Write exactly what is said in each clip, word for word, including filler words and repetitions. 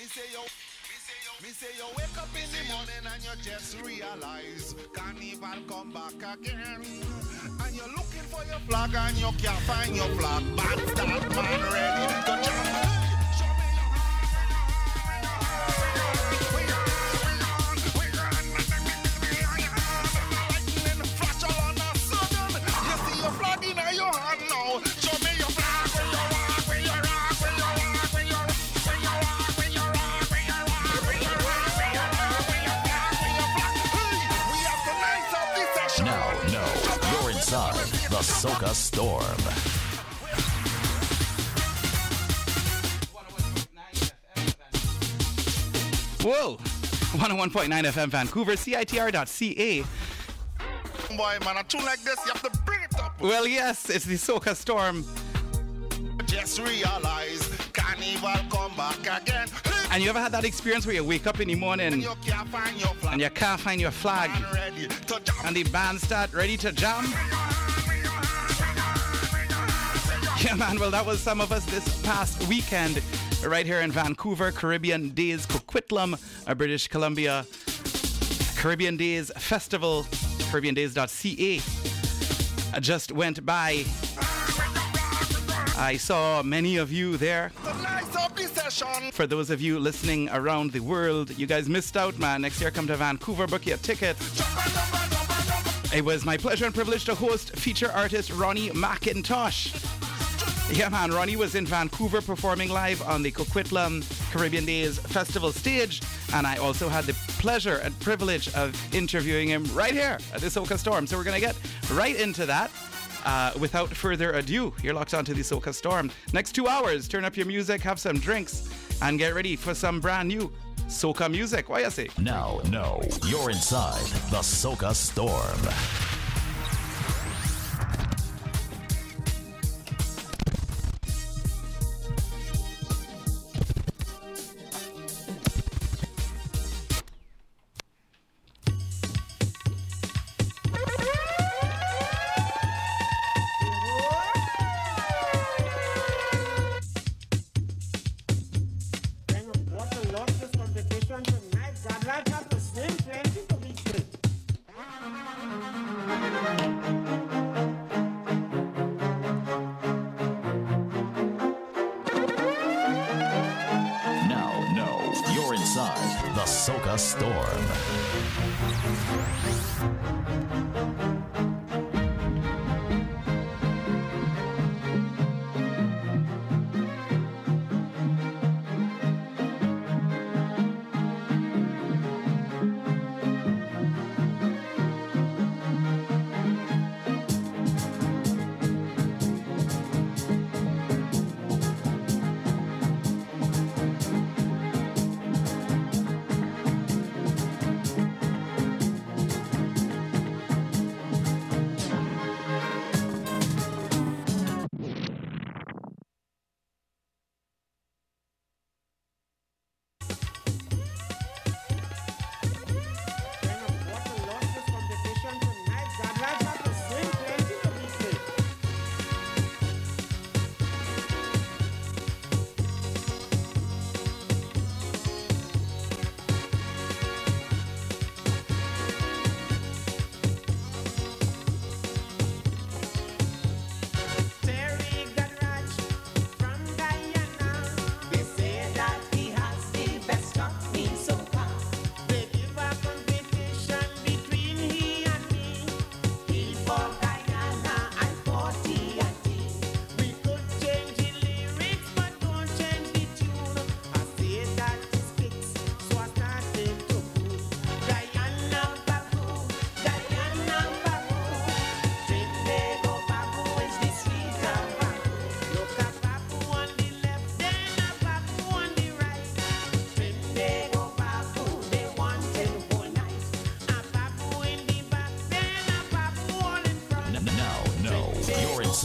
Me say yo, me say yo, me say yo, wake up in the morning and you just realize Carnival come back again. And you're looking for your flag and you can't find your flag. Bad start man ready to jump. The Soca Storm. Whoa! one oh one point nine F M Vancouver, C I T R dot C A. Boy, man, a tune like this, you have to bring it up. Well, yes, it's the Soca Storm. Just realize Carnival come back again. And you ever had that experience where you wake up in the morning and you can't find your flag, and, you can't find your flag, and the band start ready to jam? Yeah, man, well, that was some of us this past weekend right here in Vancouver, Caribbean Days, Coquitlam, British Columbia, Caribbean Days Festival, caribbean days dot C A. I just went by. I saw many of you there. For those of you listening around the world, you guys missed out, man. Next year, come to Vancouver, book your ticket. It was my pleasure and privilege to host feature artist Ronnie McIntosh. Yeah, man, Ronnie was in Vancouver performing live on the Coquitlam Caribbean Days Festival stage, and I also had the pleasure and privilege of interviewing him right here at the Soca Storm. So we're going to get right into that. Uh, without further ado, you're locked onto the Soca Storm. Next two hours, turn up your music, have some drinks, and get ready for some brand new Soca music. Why you say? Now, no, you're inside the Soca Storm.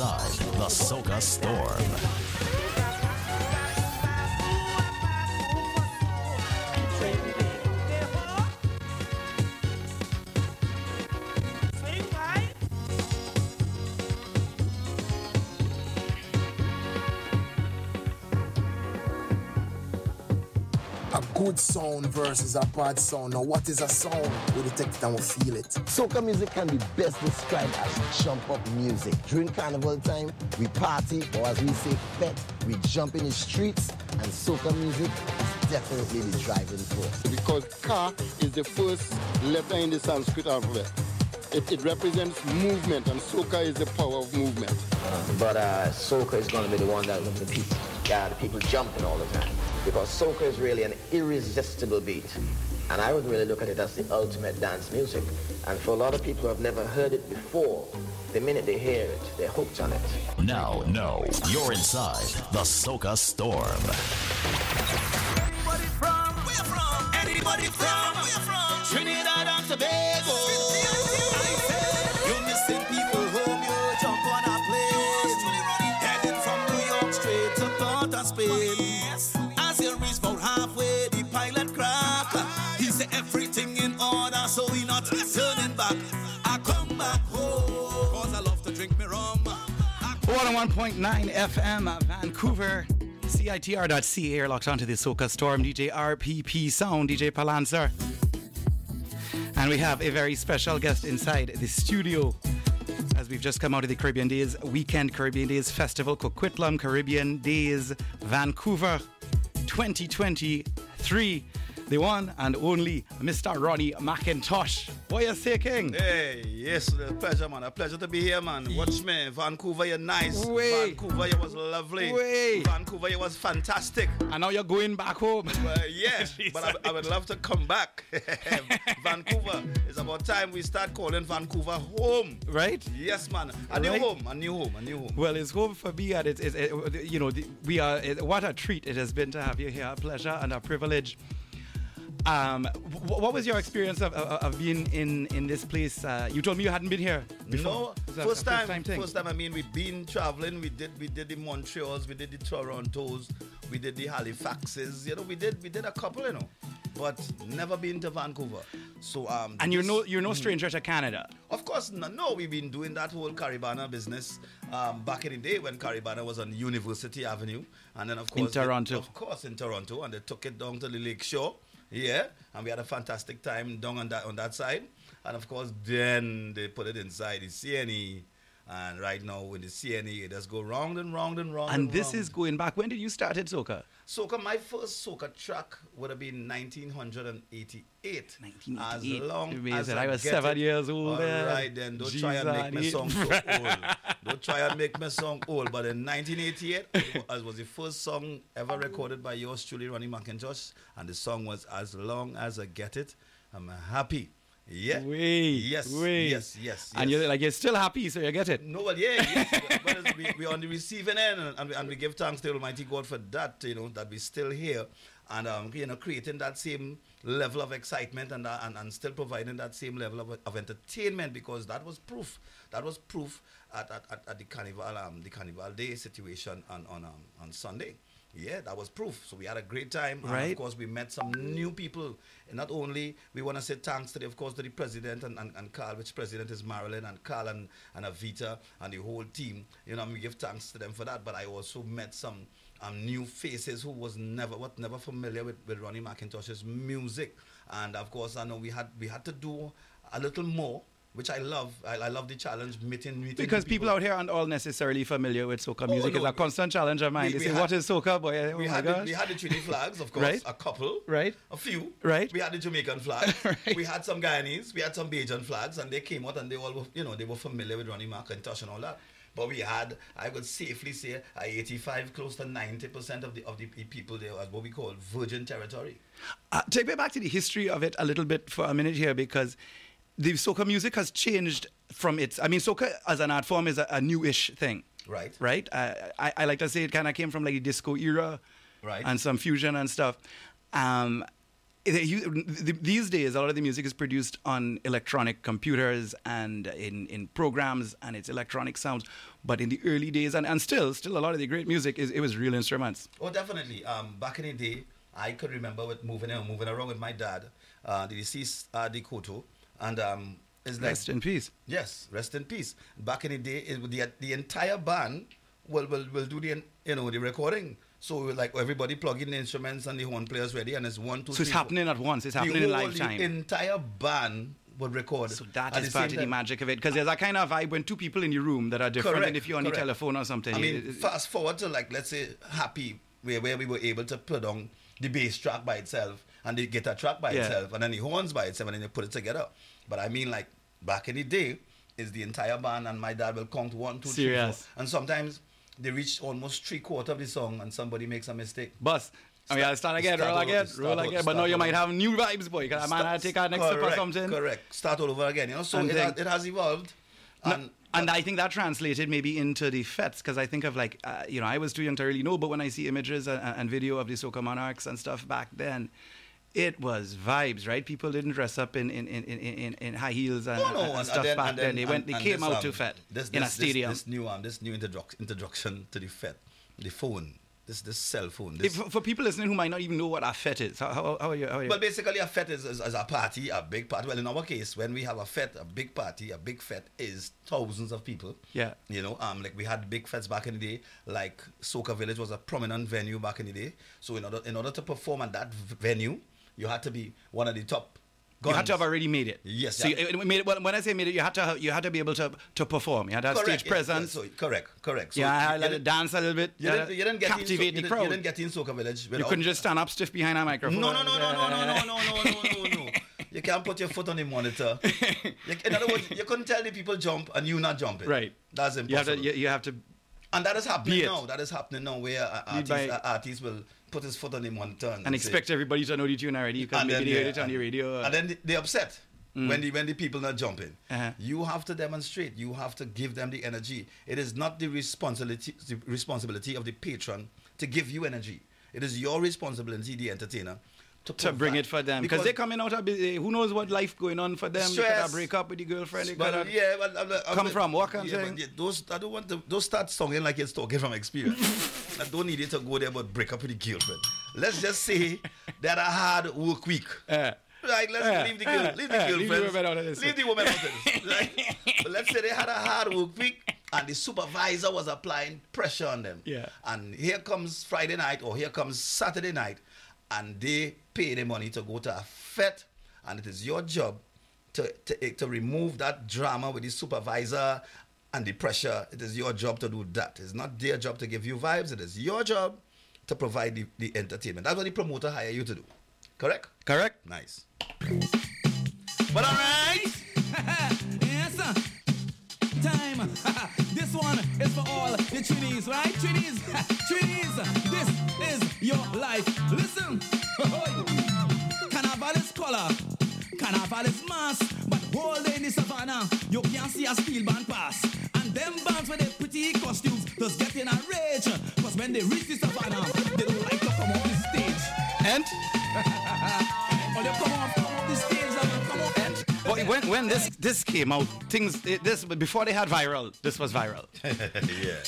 The Soca Storm. A good sound versus a bad sound. Now what is a sound? We detect it and we feel it. Soca music can be best described as jump up music. During carnival time, we party, or as we say, pet, we jump in the streets, and soca music is definitely the driving force. Because ka is the first letter in the Sanskrit alphabet. It, it represents movement, and soca is the power of movement. Uh, but uh, soca is going to be the one that the people, uh, the people jumping all the time, because soca is really an irresistible beat, and I would really look at it as the ultimate dance music. And for a lot of people who have never heard it before, the minute they hear it, they're hooked on it. Now, no, you're inside the Soca Storm. Anybody from? Where from? Anybody from? Where from? Trinidad and Tobago. As you reach about halfway, the pilot crack. He said everything in order, so we not turning back. I come back home, cause I love to drink me rum. one oh one point nine F M, Vancouver. C I T R dot C A, you're locked onto the Soca Storm. D J R P P Sound, D J Palanza. And we have a very special guest inside the studio. As we've just come out of the Caribbean Days weekend, Caribbean Days Festival, Coquitlam, Caribbean Days, Vancouver, twenty twenty-three. The one and only Mister Ronnie McIntosh. What are you saying, King? Hey, yes, a pleasure, man. A pleasure to be here, man. Watch me. Vancouver, you're nice. Way. Vancouver, you was lovely. Way. Vancouver, you was fantastic. And now you're going back home. Well, yeah, but I, I would love to come back. Vancouver, it's about time we start calling Vancouver home. Right? Yes, man. A new right? home, a new home, a new home. Well, it's home for me, and it's, it's it, you know, we are, it, what a treat it has been to have you here. A pleasure and a privilege. Um, what was your experience of, of, of being in, in this place? Uh, you told me you hadn't been here before. No, first time, first time thing. First time, I mean, we've been traveling. We did we did the Montreals, we did the Torontos, we did the Halifaxes. You know, we did we did a couple, you know, but never been to Vancouver. So um, and you're no you're no stranger mm, to Canada. Of course, no, no. We've been doing that whole Caribana business um, back in the day when Caribana was on University Avenue, and then of course in Toronto, they, of course in Toronto, and they took it down to the Lakeshore. Yeah, and we had a fantastic time down on that on that side. And of course, then they put it inside the C N E. And right now, with the C N E, it does go round and round and round. And, and this round. Is going back. When did you start at Soca? Soca, my first Soca track would have been nineteen eighty-eight. nineteen eighty-eight. As long Amazing. As I, I was seven it. years old. All then. Right, then. Don't Jeez try and make me song so old. Don't try and make me song old. But in nineteen eighty-eight, as was the first song ever recorded by yours truly, Ronnie McIntosh. And the song was As Long As I Get It, I'm Happy. Yeah. Way. Yes. Way. Yes. Yes. And yes. You're like you're still happy, so you get it. No, well, yeah. Yes. But we, we're on the receiving end, and we, and we give thanks to Almighty God for that. You know that we're still here, and um, you know, creating that same level of excitement, and uh, and, and still providing that same level of, of entertainment, because that was proof. That was proof at at, at the Carnival um the Carnival Day situation on on um, on Sunday. Yeah, that was proof. So we had a great time. Right. And of course, we met some new people. And not only, we want to say thanks to, the, of course, to the president and, and, and Carl, which president is Marilyn, and Carl and, and Avita and the whole team. You know, and we give thanks to them for that. But I also met some um, new faces who was never what never familiar with, with Ronnie McIntosh's music. And of course, I know we had we had to do a little more, which I love. I, I love the challenge, meeting, meeting. Because people. people out here aren't all necessarily familiar with soca oh, music. No, it's a constant challenge of mine. We, they we say, had, what is soca, boy? Oh we, my had gosh. The, we had the Trinity flags, of course. Right? A couple. Right. A few. Right. We had the Jamaican flag. Right. We had some Guyanese. We had some Bajan flags. And they came out and they all were, you know, they were familiar with Ronnie McIntosh and all that. But we had, I would safely say, eighty-five, close to ninety percent of the of the people there as what we call virgin territory. Uh, take me back to the history of it a little bit for a minute here, because the soca music has changed from its... I mean, soca as an art form is a, a newish thing. Right. Right? Uh, I, I like to say it kind of came from like the disco era. Right. And some fusion and stuff. Um, you, th- these days, a lot of the music is produced on electronic computers and in, in programs, and it's electronic sounds. But in the early days, and, and still, still a lot of the great music, is it was real instruments. Oh, definitely. Um, back in the day, I could remember with moving, uh, moving around with my dad, uh, the deceased uh, Dekoto. And um, it's like, rest in peace. Yes, rest in peace. Back in the day, it, the the entire band will will, will do the you know the recording. So we were like, everybody plugging the instruments and the horn players ready, and it's one, two, so three. So it's happening at once. It's happening in live time. The entire band would record. So that is part of the magic of it, because there's a kind of vibe when two people in your room that are different than if you're on the telephone or something. I mean, fast forward to, like, let's say Happy, where, where we were able to put on the bass track by itself and the guitar track by yeah. itself and then the horns by itself, and then they put it together. But I mean, like, back in the day, it's the entire band, and my dad will count one, two, Serious. three, four. And sometimes they reach almost three quarters of the song and somebody makes a mistake. Bus. I mean, start again, start roll over, again, roll over, again. But now you might have new vibes, boy. Because I might have to take our next correct, sip or something. Correct. Start all over again. You know, so it, then, has, it has evolved. And, no, and I think that translated maybe into the fetes, because I think of, like, uh, you know, I was too young to really know, but when I see images and, and video of the Soca Monarchs and stuff back then, it was vibes, right? People didn't dress up in in, in, in, in high heels and, no, no, and, and, and stuff then, back and then. They went, and, they came this, out um, to F E T this, in this, a stadium. This, this new um, this new introdu- introduction to the F E T, the phone, this this cell phone. This. If, for people listening who might not even know what a F E T is, how, how, how are you? How are you? Well, basically a F E T is, is, is a party, a big party. Well, in our case, when we have a F E T, a big party, a big F E T is thousands of people. Yeah. You know, um, like we had big F E Ts back in the day. Like Soca Village was a prominent venue back in the day. So in order in order to perform at that venue, you had to be one of the top guns. You had to have already made it. Yes. So yeah. you, made it, when I say made it, you had to have, you had to be able to to perform. You had to have correct, stage yeah, presence. So, correct, correct. So yeah, you, you had to dance a little bit. You, you, didn't, you didn't get captivate in, so, the you crowd. Didn't, you didn't get in Soca Village. Without, you couldn't just stand up stiff behind a microphone. No, no, no, no, no, no, no, no, no, no, no. You can't put your foot on the monitor. In other words, you couldn't tell the people jump and you not jumping. Right. That's impossible. You have to. You, you have to and that is happening now. That is happening now, where artists, by, artists will put his foot on the monitor and, and expect say, everybody to know the tune already. You can't maybe hear it on the radio. Or... And then they're upset mm. when the when the people are not jumping. Uh-huh. You have to demonstrate. You have to give them the energy. It is not the responsibility the responsibility of the patron to give you energy. It is your responsibility, the entertainer, to, to bring it for them, because they're coming out of busy. Who knows what life going on for them? Stress. They gotta break up with the girlfriend. They gotta yeah, but, uh, uh, come uh, from what I'm yeah, saying. Yeah, those I don't want to. Those start songing like it's talking from experience. I don't need it to go there, but break up with the girlfriend. Let's just say that a hard work week. Uh, right, let's uh, leave the girl, uh, leave the uh, girlfriend, leave, leave the woman out of this. Right? But let's say they had a hard work week, and the supervisor was applying pressure on them. Yeah. And here comes Friday night, or here comes Saturday night, and they pay the money to go to a F E T, and it is your job to, to to remove that drama with the supervisor and the pressure. It is your job to do that. It's not their job to give you vibes. It is your job to provide the, the entertainment. That's what the promoter hire you to do. Correct? Correct. Nice. But all right. Yes, sir. Time. This one is for all the Trinities, right? Trinities. Trinities. This is your life. Listen. Carnival is color, carnival is mass, but all day in the savannah, you can't see a steel band pass. And them bands with their pretty costumes just get in a rage, cause when they reach the savannah, they don't like to come off the stage. And? Or they come off the stage and come off and? Well, when when this, this came out, things, this before they had viral, this was viral. yeah.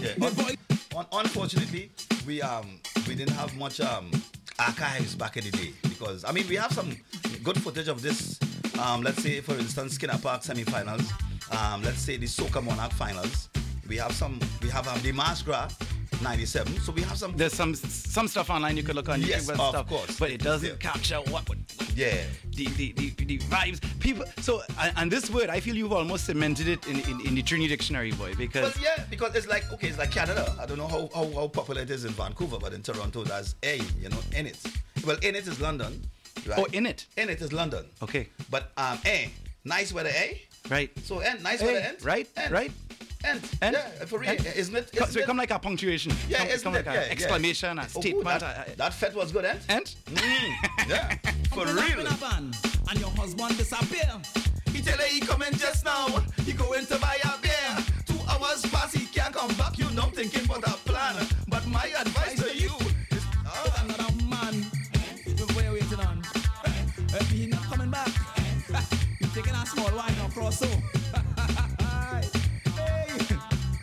yeah. Un- un- unfortunately, we um we didn't have much... um. archives back in the day, because I mean we have some good footage of this. Um, let's say for instance Skinner Park semi-finals. Um, let's say the Soca Monarch finals. We have some. We have um, the March Gras ninety-seven. So we have some. There's some some stuff online you could look on YouTube. Yes, and of stuff, course. But it doesn't yeah. capture what. what yeah. The, the the the vibes. People. So and this word, I feel you've almost cemented it in in, in the Trini dictionary, boy. Because but yeah, because it's like okay, it's like Canada. I don't know how, how how popular it is in Vancouver, but in Toronto, that's a you know in it. Well, in it is London. Right? Oh, in it. In it is London. Okay. But um, eh, nice weather, eh. Right. So and nice weather, and right, and. right. And, and yeah, for real, and, isn't it? Isn't so it come like a punctuation. Yeah, come, isn't come it? Like yeah, an exclamation, yeah. a statement. Oh, that, that fete was good, eh? And? Mm, yeah, for real. Up in a van, and your husband disappear. He tell her he coming just now. He going to buy a beer. Two hours pass, he can't come back. You not thinking about a plan. But my advice to you is oh, another man. What are you waiting on? If he not coming back, you taking a small wine or crosso.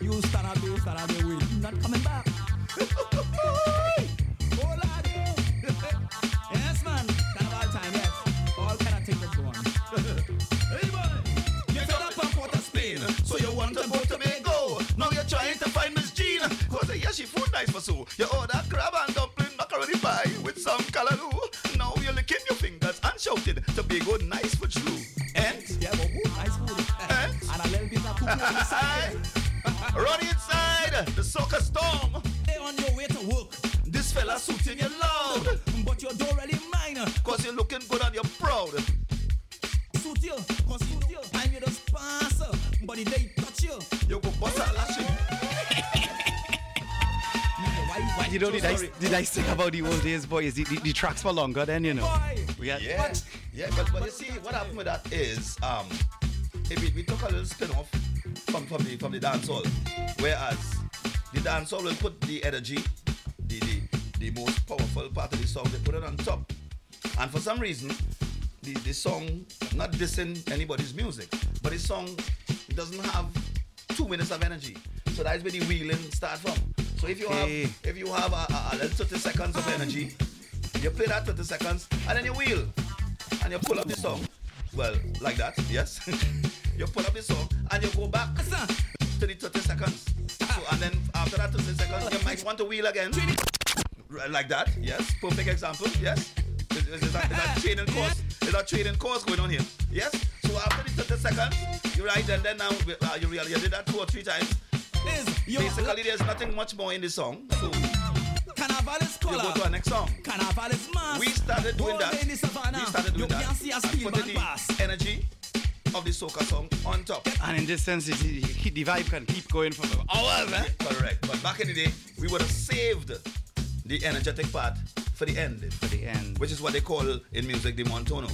You start out there, start out there with not coming back. Yes, man. Carnival time, yes. All kind of things that go on. Hey, boy. You got up on Port of Spain, so you want to go to Tobago. Now you're trying to find Miss Jean, cause yeah, she food nice for so. You order some callaloo. Now you lick your fingers and shouted to be good nice for true. And yeah, but good nice food. And and a little bit of cocoa on the side. Run inside the Soca Storm. They on your way to work. This fella suiting you loud, but you don't really mind, cause you're looking good and you're proud. Suit you, cause suit you, and you just pass, but the day touch you, you go bust a lashing. You know, did I, did I think about the old days, boys? The, the, the tracks were longer then, you know. We had yeah, but, yeah but, but you see, what happened with that is, um, if we, we took a little spin-off from, from the from the dancehall, whereas the dancehall will put the energy, the, the, the most powerful part of the song, they put it on top. And for some reason, the, the song, not dissing anybody's music, but the song doesn't have two minutes of energy. So that's where the wheeling starts from. So if you okay. have if you have a, a, a little thirty seconds of energy, you play that thirty seconds and then you wheel and you pull up the song. Well, like that, yes. You pull up the song and you go back to the thirty seconds. So, and then after that thirty seconds, you might want to wheel again. Like that, yes. Perfect example, yes. Is, is, is, that, is that training course? Is that training course going on here? Yes. So after the thirty seconds, you right and then now uh, you realize you did that two or three times. Basically, there's nothing much more in the song. So Carnival is color. You go to our next song. Carnival is mass. We started doing that. We started doing that. And put the energy of the soca song on top. And in this sense, the, the vibe can keep going for hours, eh? Correct. But back in the day, we would have saved the energetic part for the end. For the end. Which is what they call in music the Montano.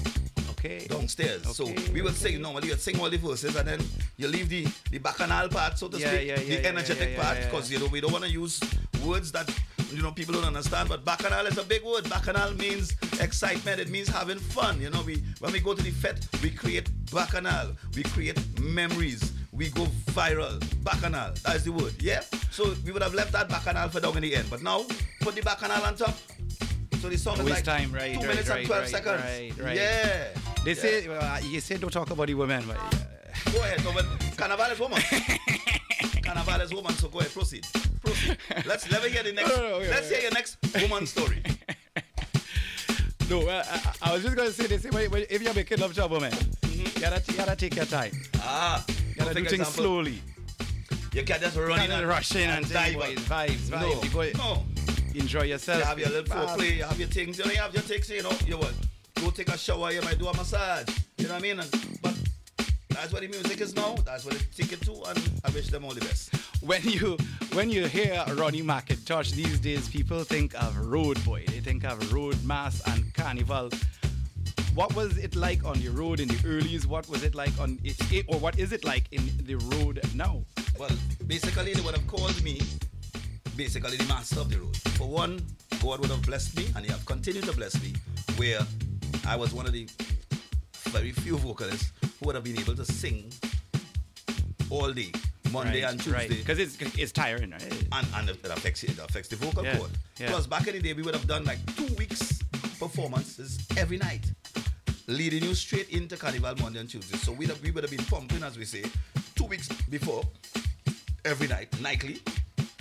Okay. Downstairs. Okay. So we will okay. sing normally, you'll sing all the verses and then you leave the, the bacchanal part, so to yeah, speak, yeah, yeah, the yeah, energetic yeah, yeah, part, because yeah, yeah. you know we don't want to use words that you know people don't understand. But bacchanal is a big word. Bacchanal means excitement. It means having fun. You know, we when we go to the fete, we create bacchanal. We create memories. We go viral. Bacchanal. That's the word. Yeah. So we would have left that bacchanal for down in the end. But now put the bacchanal on top. So the song is like time, right, two right, minutes right, and twelve right, seconds. Right, right. Yeah. They yeah. say uh, you say don't talk about the women, but uh... go ahead. No, but Carnival is woman. Carnival is woman. So go ahead. Proceed. Proceed. Let's let me hear the next. No, no, no, let's no, hear no. your next woman story. No, well, I, I was just gonna say they say if you're making love to a woman, mm-hmm. you gotta you gotta take your time. Ah, you gotta do things example. slowly. You can't just run in and rush in and, and dive. Boys, vibes, vibes. No. Enjoy yourself. You have your little foreplay, you have your things, you know, you have your things, you know, you what? Go take a shower, you might do a massage, you know what I mean? And, but that's what the music is now, that's what it's taken to, and I wish them all the best. When you when you hear Ronnie McIntosh these days, people think of road boy, they think of road mass and carnival. What was it like on the road in the earlies? What was it like on it, it or what is it like in the road now? Well, basically they would have called me basically the master of the road. For one, God would have blessed me, and He have continued to bless me, where I was one of the very few vocalists who would have been able to sing all day, Monday right, and Tuesday. Because right. it's it's tiring, right? And, and it, affects, it affects the vocal yeah, cord. Yeah. Plus, back in the day, we would have done like two weeks performances every night, leading you straight into Carnival Monday and Tuesday. So we'd have, we would have been pumping, as we say, two weeks before, every night, nightly.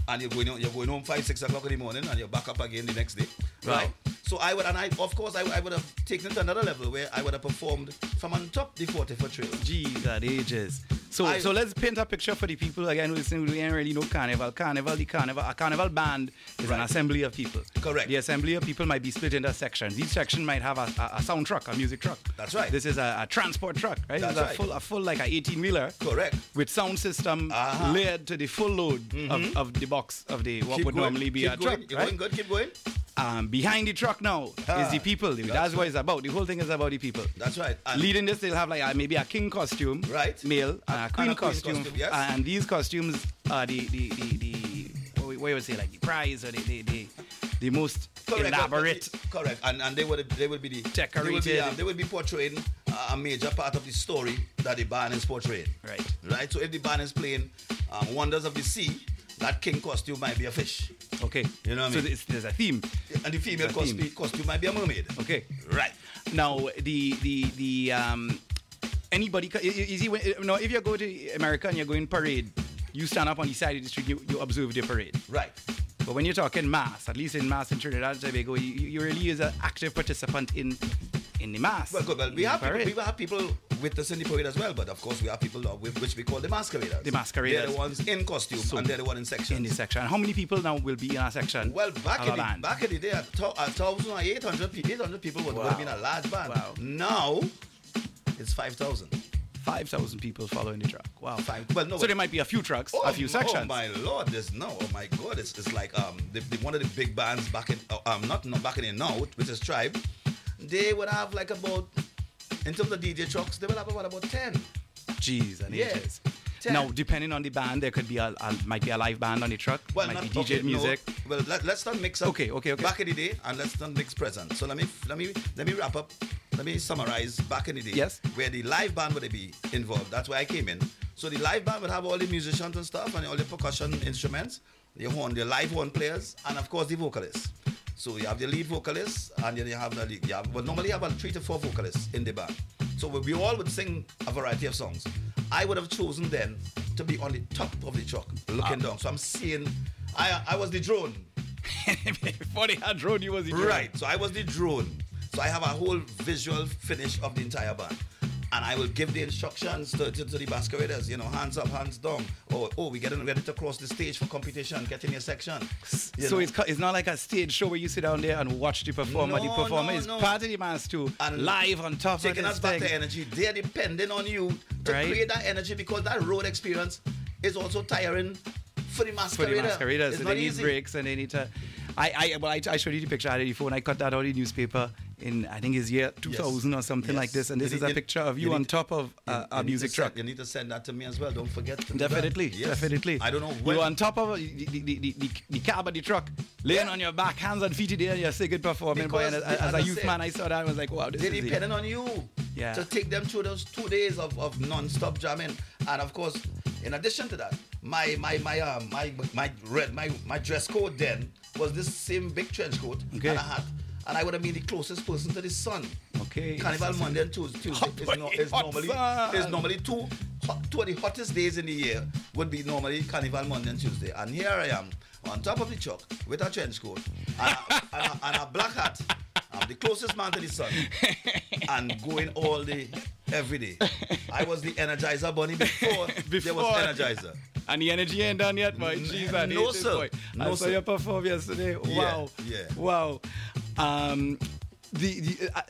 And you're going, you're going home five, six o'clock in the morning, and you're back up again the next day. Right. Now, so I would, and I, of course, I, I would have taken it to another level where I would have performed from on top the forty-foot trail. Geez, that ages. So, I, so let's paint a picture for the people again who listen who don't really know carnival. Carnival, the carnival, a carnival band is right. an assembly of people. Correct. The assembly of people might be split into sections. Each section might have a, a, a sound truck, a music truck. That's right. This is a, a transport truck, right? That's right. A full, a full like an eighteen-wheeler. Correct. With sound system uh-huh. layered to the full load mm-hmm. of, of the box of the what keep would going. normally be keep a going. truck. You're right? going good. Keep going. Um, behind the truck now ah, is the people. That's, that's what it's about. The whole thing is about the people. That's right. And leading this, they'll have like a, maybe a king costume, right? Male, a, and a queen and a costume, costume yes. and these costumes are the the the, the what would you say like the prize or the the the, the most correct, elaborate. The, correct. And and they would they would be the decorated. They would be, um, they would be portraying uh, a major part of the story that the band is portraying. Right. Right. So if the band is playing um, Wonders of the Sea, that king costume might be a fish. Okay. You know what so I mean? So there's a theme. And the female costume, costume might be a mermaid. Okay. Right. Now, the, the, the, um, anybody, is he, no, if you go to America and you're going parade, you stand up on the side of the street, you, you observe the parade. Right. But when you're talking mass, at least in mass in Trinidad and Tobago, you, you really is an active participant in in the mass. Well, good. Well, we have people, we have people with us in the parade as well, but of course we have people with which we call the masqueraders. The masqueraders. They're the ones in costume, so, and they're the ones in section. In the section. And how many people now will be in our section? Well, back in the, back in the day, a thousand or eight hundred people, eight hundred people would, wow, would have been a large band. Wow. Now it's five thousand. Five thousand people following the truck. Wow. Five, well, no, so there might be a few trucks, oh, a few sections. Oh my lord, there's no. Oh my god, it's, it's like um the, the, one of the big bands back in uh, um not not back in the now, which is Tribe. They would have like about, in terms of D J trucks, they would have about, about ten. Jeez, and yes. ten. Now, depending on the band, there could be a, a might be a live band on the truck. Well, might not, be D J okay, music. No. Well, let, let's not mix up. Okay, okay, okay. Back in the day, and let's not mix present. So let me let me let me wrap up. Let me summarize back in the day. Yes. Where the live band would be involved. That's where I came in. So the live band would have all the musicians and stuff, and all the percussion instruments, the horn, the live horn players, and of course the vocalists. So you have the lead vocalist, and then you have the lead. You have, well, normally you have about three to four vocalists in the band. So we, we all would sing a variety of songs. I would have chosen then to be on the top of the truck, looking um, down. So I'm seeing, I I was the drone. Before they had drone, you was the drone. Right. So I was the drone. So I have a whole visual finish of the entire band. And I will give the instructions to, to, to the masqueraders, you know, hands up, hands down. Oh, oh, we're getting ready to cross the stage for competition, get in your section. You so it's, it's not like a stage show where you sit down there and watch the performer. No, the performer no, is no. part of the mass too, and live on top of the stage. Taking us back to energy. They're depending on you to right? create that energy, because that road experience is also tiring for the masqueraders. For the masqueraders. It's so not they need easy. breaks and they need to... I, I, well, I, I showed you the picture out of the phone. I cut that out of the newspaper in, I think it's year two thousand yes. or something yes. like this. And this you is need, a picture of you, you on need, top of you, uh, a music truck. Send, you need to send that to me as well. Don't forget to Definitely, yes. definitely. I don't know when. You're on top of the, the, the, the, the cab of the truck, laying yeah. on your back, hands and feet in there, and you're singing, performing. Boy, and as, as a youth said, man, I saw that and was like, wow, this is it. They're depending on you yeah. to take them through those two days of, of non-stop jamming. And of course, in addition to that, my my my uh, my my red my, my dress code then was this same big trench coat okay. and a hat, and I would have been the closest person to the sun. Okay. Carnival yes, Monday and Tuesday is, no, is normally is normally two hot, two of the hottest days in the year would be normally Carnival Monday and Tuesday, and here I am on top of the truck with a trench coat and a, and, a, and a black hat. I'm the closest man to the sun and going all day, every day. I was the Energizer bunny before, before there was Energizer. And the energy ain't done yet, boy. Jeez, I no, hate sir. This, boy. No, I saw sir. you perform yesterday. Wow. Yeah. yeah. Wow. Um, the, the uh,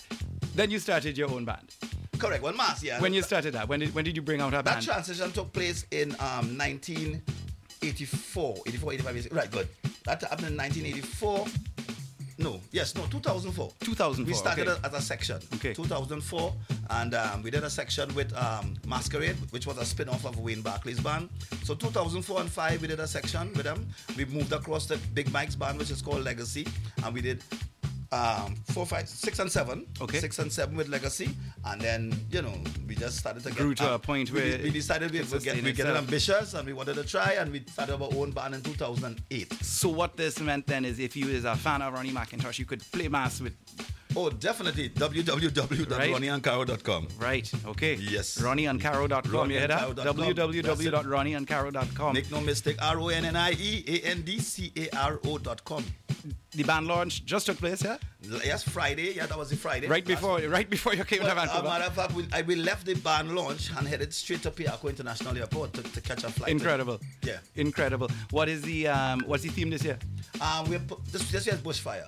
Then you started your own band. Correct. Well, Mass, yeah. When you started that, when did, when did you bring out a band? That transition took place in um, nineteen eighty-four. eighty-four, eighty-five. Right, good. That happened in nineteen eighty-four. No, yes, no, two thousand four. two thousand four, We started okay. as a section. Okay. two thousand four, and um, we did a section with um, Masquerade, which was a spin-off of Wayne Barclay's band. So two thousand four and five, we did a section with them. We moved across to Big Mike's band, which is called Legacy, and we did um, four, five, six and seven. Okay. Six and seven with Legacy, and then, you know, we just started to get... Grew to um, a point we where... De- we decided we were getting, getting ambitious, and we wanted to try, and we started our own band in two thousand eight. So what this meant then is if you is a fan of Ronnie McIntosh, you could play mass with... Oh, definitely. w w w dot ronnie and caro dot com. Right. Okay. Yes. ronnie and caro dot com. Ronnie you hear that? w w w dot ronnie and caro dot com. Make no mistake. R O N N I E A N D C A R O dot com. The band launch just took place, yeah? Yes, Friday. Yeah, that was the Friday. Right before right before you came well, to Vancouver. As a matter of fact, we, I, we left the band launch and headed straight to Piako International Airport to, to catch a flight. Incredible. To, yeah. Incredible. What is the um, what's the theme this year? Um, we're, this, this year is bushfire.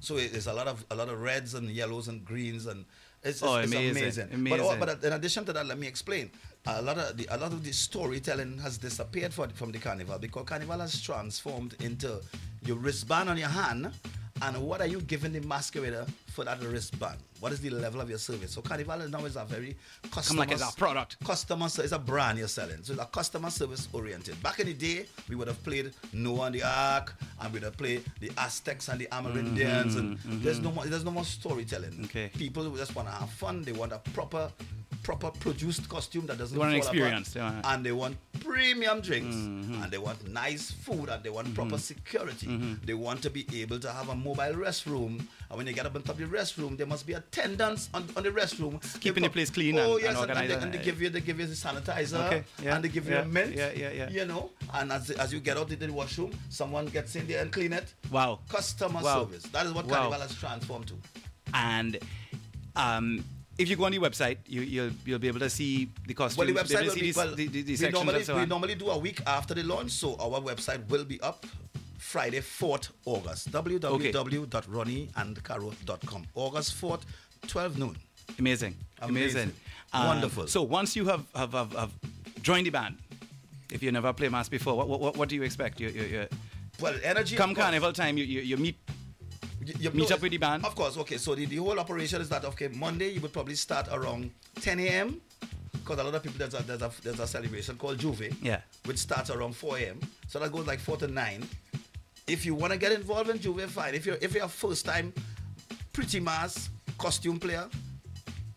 So there's a lot of a lot of reds and yellows and greens, and it's, it's, oh, it's amazing. amazing. amazing. But, but in addition to that, let me explain. A lot of the, a lot of the storytelling has disappeared for, from the carnival, because carnival has transformed into your wristband on your hand, and what are you giving the masquerader for that wristband? What is the level of your service? So carnival now is a very customer. Come like it's a product. Customer, so it's a brand you're selling. So it's a customer service oriented. Back in the day, we would have played Noah and the Ark, and we would have played the Aztecs and the Amerindians, mm-hmm, and mm-hmm. there's no more, there's no more storytelling. Okay. People just want to have fun. They want a proper proper produced costume that doesn't. They want an experience, yeah. And they want premium drinks, mm-hmm. and they want nice food, and they want mm-hmm. proper security. Mm-hmm. They want to be able to have a mobile restroom, and when they get up on top of the restroom, there must be attendance on, on the restroom, keeping pro- the place clean. Oh and, yes, and, and, and, they, and they give you they give you the sanitizer, okay. yeah. and they give yeah. you a mint, yeah, yeah, yeah. you know. And as as you get out of the washroom, someone gets in there and clean it. Wow, customer wow. service. That is what wow. Carnival has transformed to. And um, if you go on the website, you, you'll you'll be able to see the costumes. Well, the website will be, well, the, the, the we, normally, so we normally do a week after the launch, so our website will be up Friday, fourth of August. w w w dot ronnie and caro dot com. August fourth, twelve noon. Amazing. Amazing. Amazing. Um, Wonderful. So once you have, have, have, have joined the band, if you never play mass before, what what, what do you expect? You, you, you, well, energy. Come Carnival time, you, you, you meet... You meet no, up with the band? Of course, okay. So the, the whole operation is that, okay, Monday you would probably start around ten a.m. because a lot of people, there's a, there's a, there's a celebration called Juve, yeah. which starts around four a.m. So that goes like four to nine. If you want to get involved in Juve, fine. If you're, if you're a first-time pretty mass costume player,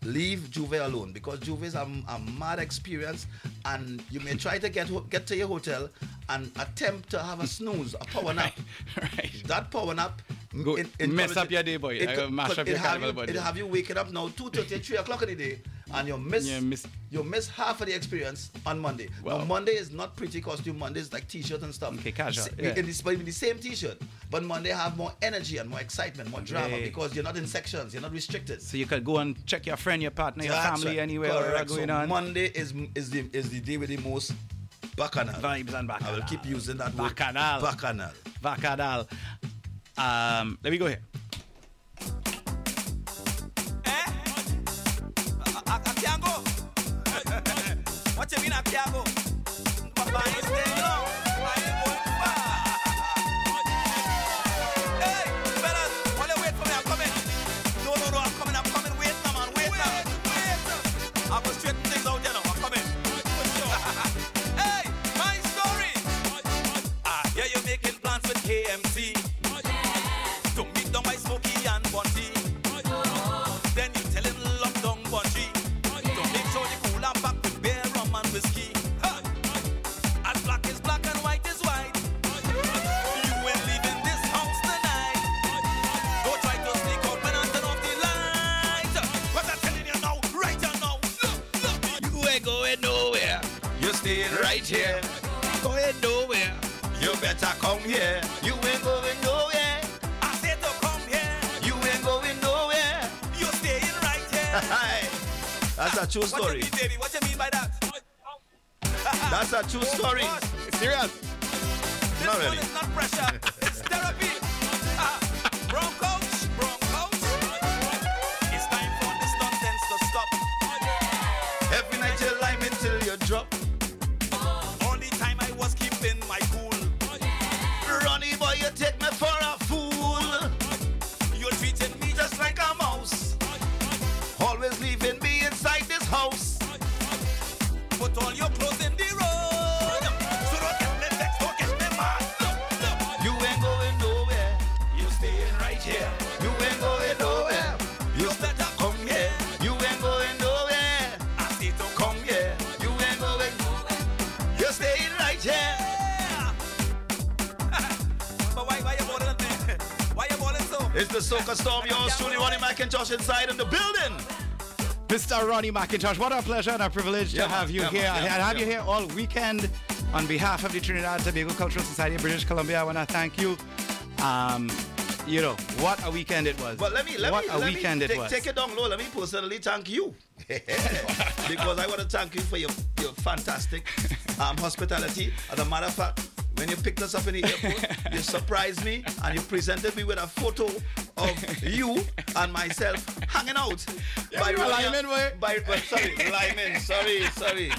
leave Juve alone, because Juve is a, a mad experience, and you may try to get get to your hotel and attempt to have a snooze, a power nap. Right, right. That power nap Go it, it mess up your day, boy. It, it, mash up your carnival body. It'll have you waking up now two thirty, three o'clock in the day, and you miss, yeah, miss you miss half of the experience on Monday. Wow. Now, Monday is not pretty costume. Monday is like T-shirt and stuff. Okay, casual. S- yeah. It's the same T-shirt, but Monday have more energy and more excitement, more drama, yeah. because you're not in sections, you're not restricted. So you can go and check your friend, your partner, your That's family, right. anywhere Correct. Going so on. Monday is is the is the day with the most bacchanal vibes and bacchanal. I will keep using that bacchanal. word. Bacchanal. Bacchanal. Bacchanal. Um, let me go here. Eh? I can't go. What you mean I can't go? Papa is staying long. I ain't going far. Hey, fellas, while you wait for me, I'm coming. No, no, no, I'm coming, I'm coming. Wait, now, man, wait, now. Wait. I'll go straight things out there now. I'm coming. Hey, my story. Ah, yeah, you're making plans with K M C. Bunji. Oh. Then you tell him lock down Bunji. Oh, yeah. Don't make sure the cooler pack with beer, rum and whiskey. Hey. As black is black and white is white. Oh, yeah. You ain't leaving this house tonight. Oh, yeah. Don't try to sneak out when I turn off the light. What I'm telling you now, right here now. Look, look. You ain't going nowhere. You're staying right here. Going nowhere. You better come here. You ain't going nowhere. Hi. That's a true story. What you mean, baby? What you mean by that? That's a true oh, story. It's serious. This not really. One is not pressure. It's therapy. Uh, wrong coach, wrong coach. It's time for this nonsense to stop. Every night you lime until you drop. Only time I was keeping my cool. Ronnie boy, you take me for a fool. You're treating me just like a mouse. Always leaving me inside this house. Put all your clothes in the road. So don't get me vexed, don't get me mad. No, no. You ain't going nowhere. You're staying right here. You ain't going nowhere. You better come here. You ain't going nowhere. I say don't come here. You ain't going nowhere. You're staying right here. But why, why you bothering me? Why you bothering so? It's the Soca Storm. Yours truly, Ronnie McIntosh, inside in the building. Mister Ronnie McIntosh, what a pleasure and a privilege yeah, to have you yeah, here. Yeah, I'll have yeah. you here all weekend. On behalf of the Trinidad and Tobago Cultural Society of British Columbia, I want to thank you. Um, you know, what a weekend it was. But let me, let what me, a let weekend me take, it was. Take it down low. Let me personally thank you. Because I want to thank you for your, your fantastic um, hospitality. As a matter of fact, when you picked us up in the airport, you surprised me and you presented me with a photo of you and myself hanging out. Yeah, by Lyman, boy. By, well, sorry, Lyman, sorry, sorry.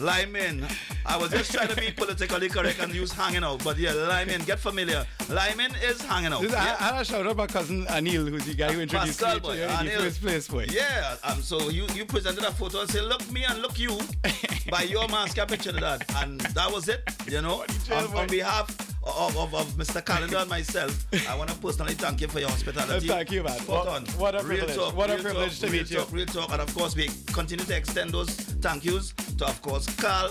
Lyman. I was just trying to be politically correct and use hanging out. But yeah, Lyman, get familiar. Lyman is hanging out. This, yeah. I, I shout out my cousin Anil, who's the guy who introduced Pascal, me boy, to you in the first place, boy. Yeah, um, so you, you presented a photo and said, look me and look you by your mask. I pictured that. And that was it, you know. On, on behalf of, of, of Mister Calendar and myself, I want to personally thank you for your hospitality. Thank you, man. Spot on. What a privilege. Real talk, what a privilege to meet you. Real talk, real talk. And of course, we continue to extend those thank yous to, of course, Carl.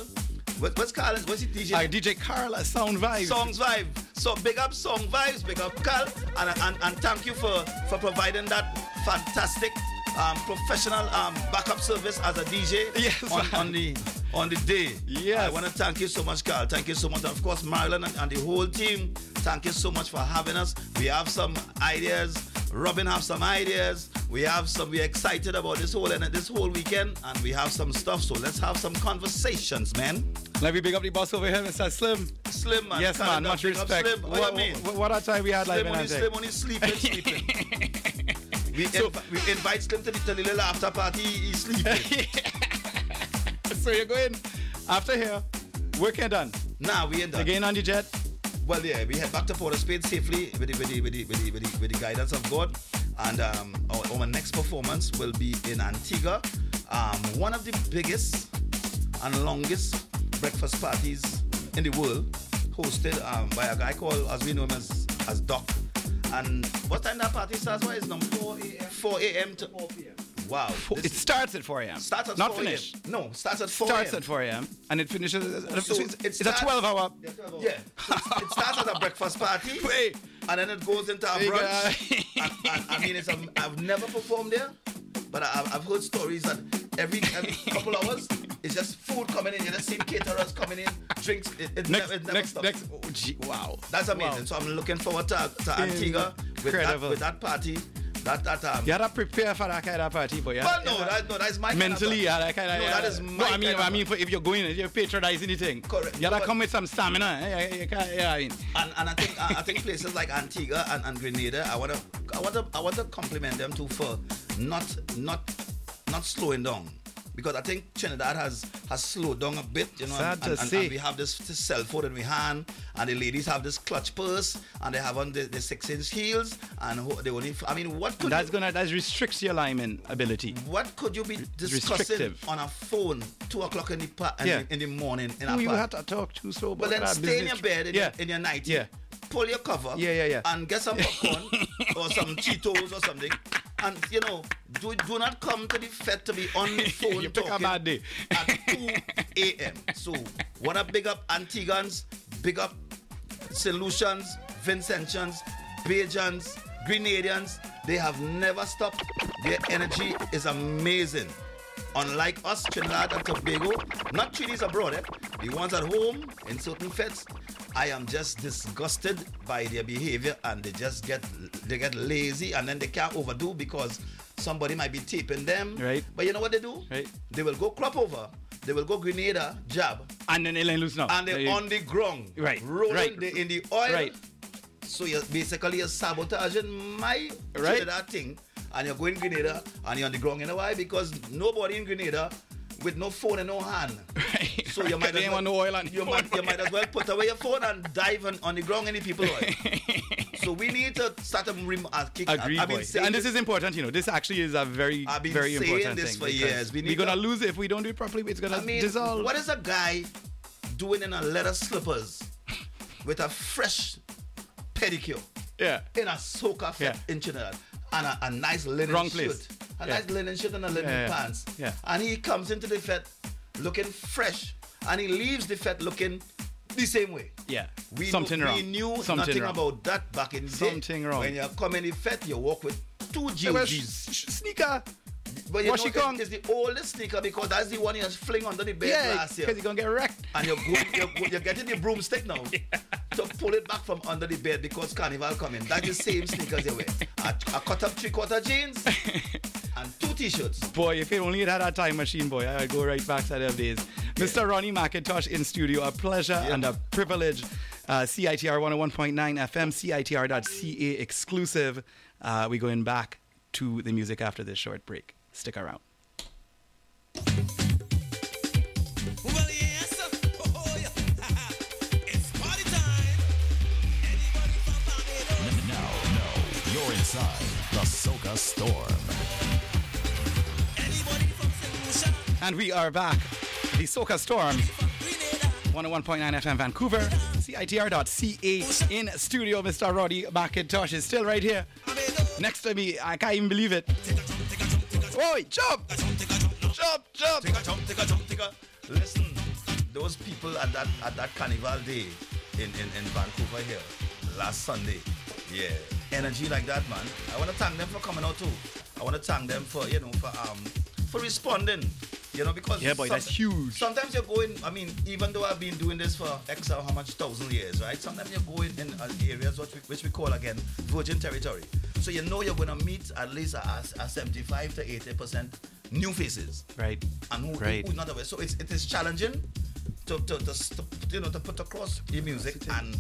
What, what's Carl? What's he D J? Uh, D J Carl at Sound Vibes. Songs Vibe. So big up Song Vibes, big up Carl, and and, and thank you for, for providing that fantastic um, professional um, backup service as a D J yes, on, on the on the day. Yes. I want to thank you so much, Carl. Thank you so much. And of course, Marilyn and, and the whole team, thank you so much for having us. We have some ideas. Robin have some ideas. We have some. We're excited about this whole and this whole weekend, and we have some stuff. So let's have some conversations, man. Let me big up the boss over here, Mister Slim. Slim, man. Yes, Canada. Man. Much big respect. Slim. What, what I mean? What, what a time we had, like Slim. Only, Slim only sleeping, sleeping. we, so, inv- we invite Slim to the little after party. He's sleeping. So you're going after here. Work ain't done. Nah, we ain't done. Again on the jet. Well, yeah, we head back to Port of Spain safely with the, with the, with the, with the, with the, with the guidance of God. And um, our, our next performance will be in Antigua. Um, one of the biggest and longest breakfast parties in the world, hosted um, by a guy called, as we know him as, as Doc. And what time that party starts? What is number? four a.m. four a.m. to four p.m. Wow. Four, it starts at four a.m. Starts at Not finished. No, starts at four a.m. Starts at four a.m. And it finishes... At, so it's, it's starts, a twelve-hour... Yeah. twelve hour. Yeah. So it starts at a breakfast party. Wait. And then it goes into a brunch. and, and, I mean, it's a, I've never performed there, but I, I've heard stories that every, every couple hours, it's just food coming in. You just see caterers coming in, drinks. It, it next, never, it never next, stops. Next. Oh, gee, wow. That's amazing. Wow. So I'm looking forward to, to Antigua with that, with that party. That, that, um, you had to prepare for that kind of party, but yeah. Well, no, yeah. That, no, that's my mentally, kind of party. Yeah, that kind of. No, yeah, that is my. No, I mean, kind of I mean, for if you're going, if you're patronizing the thing. Correct. You had to come with some stamina. Eh? You, you, you can, yeah, I mean. And, and I think I think places like Antigua and, and Grenada, I want to, I want to, I want to compliment them too for not, not, not slowing down, because I think Trinidad has, has slowed down a bit, you know. Sad and, to and, see. And we have this, this cell phone in my hand, and the ladies have this clutch purse, and they have on the, the six-inch heels, and ho- they only. F- I mean, what could that's you, gonna that restricts your lineman ability. What could you be discussing restrictive. On a phone two o'clock in the pa- in, yeah. the, in the morning? In Who you had to talk to so? But then stay in your bed in, yeah. your, in your nightie, yeah. pull your cover, yeah, yeah, yeah. and get some popcorn or some Cheetos or something. And, you know, do, do not come to the Fed to be on the phone you talking pick a bad day. At two a.m. So, what a big up Antiguans, big up Saint Lucians, Vincentians, Bajans, Grenadians. They have never stopped. Their energy is amazing. Unlike us, Trinidad and Tobago, not Trinis abroad, eh? The ones at home in certain feds, I am just disgusted by their behavior, and they just get they get lazy, and then they can't overdo because somebody might be taping them. Right. But you know what they do? Right. They will go crop over. They will go Grenada, jab. And then they'll lose now. And they're on the ground. Right. Rolling right. The, in the oil. Right. So you're basically you're sabotaging my right. Trinidad thing, and you're going Grenada, and you're on the ground. You know why? Because nobody in Grenada with no phone and no hand. Right. So you might as well, no oil on you might, you might as well put away your phone and dive on, on the ground in the people oil. So we need to start a rem- uh, kick. Agreed, I, I mean, and this, this is important, you know. This actually is a very, I've been very important this thing. For years. We need we're going to lose it if we don't do it properly. It's going mean, to dissolve. What is a guy doing in a leather slippers with a fresh pedicure? Yeah. In a soca fit yeah. in Trinidad. And a, a nice linen Wrong shirt. Place. A yeah. nice linen shirt and a linen yeah, yeah. pants. Yeah. And he comes into the fete looking fresh. And he leaves the fete looking the same way. Yeah. We Something knew, wrong. We knew Something nothing wrong. About that back in the day. Something wrong. When you come in the fete, you walk with two G Gs. Sh- sneaker. But you what know, she it, it's the oldest sneaker because that's the one you fling under the bed yeah, last year. Because you're going to get wrecked. And you're, going, you're, go, you're getting the broomstick now yeah. to pull it back from under the bed because carnival coming. That's the same sneakers you wear. I, I cut up three-quarter jeans and two T-shirts. Boy, if it only had a time machine, boy, I would go right back to them days. Yeah. Mister Ronnie McIntosh in studio. A pleasure yeah. and a privilege. Uh, C I T R one oh one point nine F M, C I T R dot C A exclusive. Uh, we're going back to the music after this short break. Stick around. Well, yes. Oh, yeah. It's party time. Anybody from Barbados? Now, now, you're inside the Soca Storm. Anybody from Saint Lucia? And we are back. The Soca Storm. one oh one point nine F M Vancouver. C I T R dot C A in studio. Mister Ronnie McIntosh is still right here next to me. I can't even believe it. Oi, jump! Jump, jump! Take a jump, take a jump, take a... Listen, those people at that at that carnival day in, in, in Vancouver here last Sunday, yeah, energy like that, man. I want to thank them for coming out too. I want to thank them for, you know, for um for responding. You know, because yeah, boy, some, that's huge. Sometimes you're going, I mean, even though I've been doing this for X or how much thousand years, right? Sometimes you're going in areas which we, which we call again virgin territory. So you know you're going to meet at least a, a seventy-five to eighty percent new faces, right? And who, right. who's not aware. So it's, it is challenging to to, to to you know to put across your music and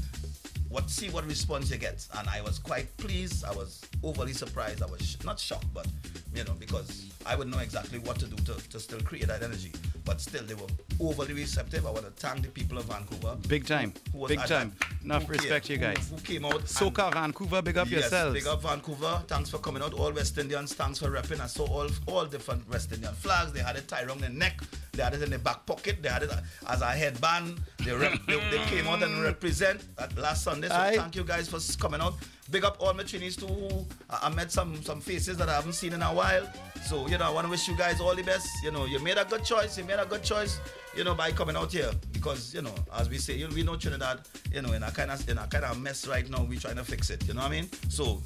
what see what response you get. And I was quite pleased. I was overly surprised. I was sh- not shocked, but you know because. I would know exactly what to do to, to still create that energy. But still, they were overly receptive. I want to thank the people of Vancouver. Big time. Who, who Big time. That, Enough respect to you guys. Who, who came out. Soca Vancouver, big up yes, yourselves. Big up Vancouver. Thanks for coming out. All West Indians, thanks for repping. I saw all, all different West Indian flags. They had it tied around their neck. They had it in their back pocket. They had it as a headband. They, rep, they, they came out and represent at last Sunday. So Aye. Thank you guys for coming out. Big up all my trainees too. I, I met some, some faces that I haven't seen in a while. So, you know, I want to wish you guys all the best. You know, you made a good choice. You made a good choice, you know, by coming out here. Because, you know, as we say, you, we know Trinidad, you know, in a kind of in a kind of mess right now. We're trying to fix it. You know what I mean? So,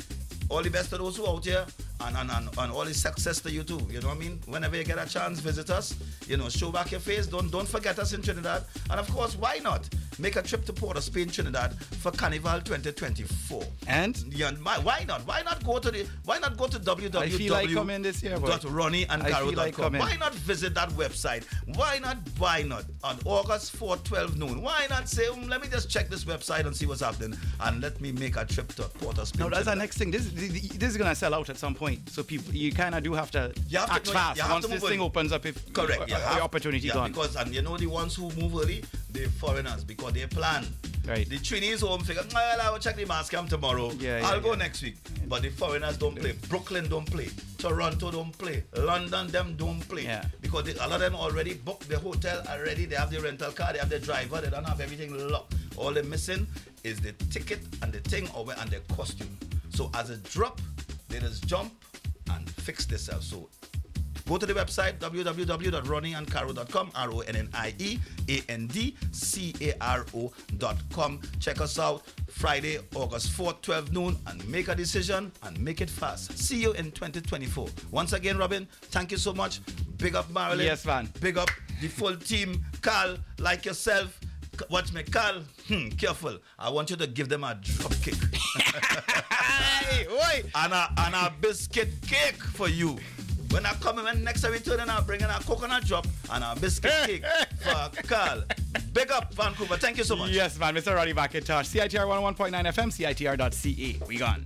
all the best to those who are out here. And, and, and, and all the success to you too. You know what I mean? Whenever you get a chance, visit us. You know, show back your face. Don't don't forget us in Trinidad. And of course, why not? Make a trip to Port of Spain, Trinidad for Carnival twenty twenty-four. And? Yeah, my, why not? Why not go to the why not go to w w w dot ronnie and caro dot com? Why not visit that website? Why not why not? On August fourth, twelve noon. Why not say, um, let me just check this website and see what's happening and let me make a trip to Port of Spain. No, that's Trinidad. Our next thing. This this is gonna sell out at some point. So people, you kind of do have to have act to, no, fast once this thing opens up. If correct, you know, have, the opportunity yeah, gone. Because and you know the ones who move early, they foreigners because they plan. Right. The trainees home figure, well, I will check the mass camp tomorrow. Yeah, yeah, I'll go yeah. next week. But the foreigners don't play. Brooklyn don't play. Toronto don't play. London them don't play. Yeah. Because they, a lot of them already booked the hotel already. They have the rental car. They have the driver. They don't have everything locked. All they're missing is the ticket and the thing over and the costume. So as a drop. They just jump and fix themselves. So go to the website w w w dot ronnie and caro dot com, R O N N I E A N D C A R O dot com. Check us out Friday, August fourth, twelve noon, and make a decision and make it fast. See you in twenty twenty-four. Once again, Robin, thank you so much. Big up Marilyn. Yes, man. Big up the full team. Carl, like yourself. Watch me, Carl. Hmm, careful. I want you to give them a drop kick. and, a, and a biscuit cake for you. When I come in next time we turn in, I'll bring in a coconut drop and a biscuit cake for Carl. Big up, Vancouver. Thank you so much. Yes, man. Mister Ronnie McIntosh. C I T R one oh one point nine F M, C I T R dot C A. We gone.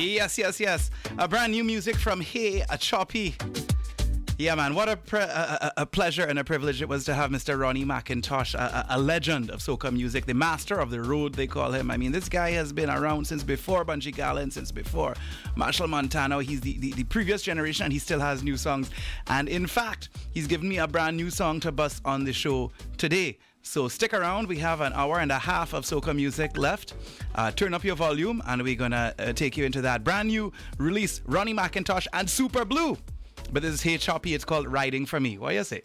Yes, yes, yes. A brand new music from Hey, a Choppy. Yeah, man, what a, pre- a, a pleasure and a privilege it was to have Mister Ronnie McIntosh, a, a legend of soca music, the master of the road, they call him. I mean, this guy has been around since before Bunji Garlin, since before Machel Montano. He's the, the, the previous generation, and he still has new songs. And in fact, he's given me a brand new song to bust on the show today. So stick around. We have an hour and a half of soca music left. Uh, turn up your volume, and we're going to uh, take you into that brand new release, Ronnie McIntosh and Super Blue. But this is Hey Choppy. It's called Riding For Me. What do you say?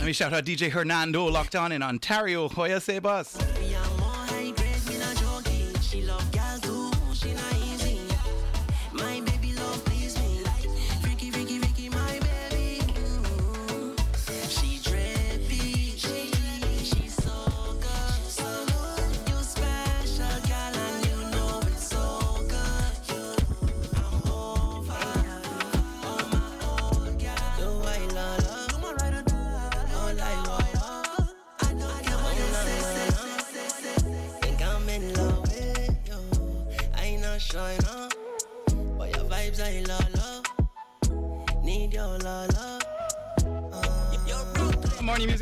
I me shout out D J Hernando, locked on in Ontario. Hoya se bus.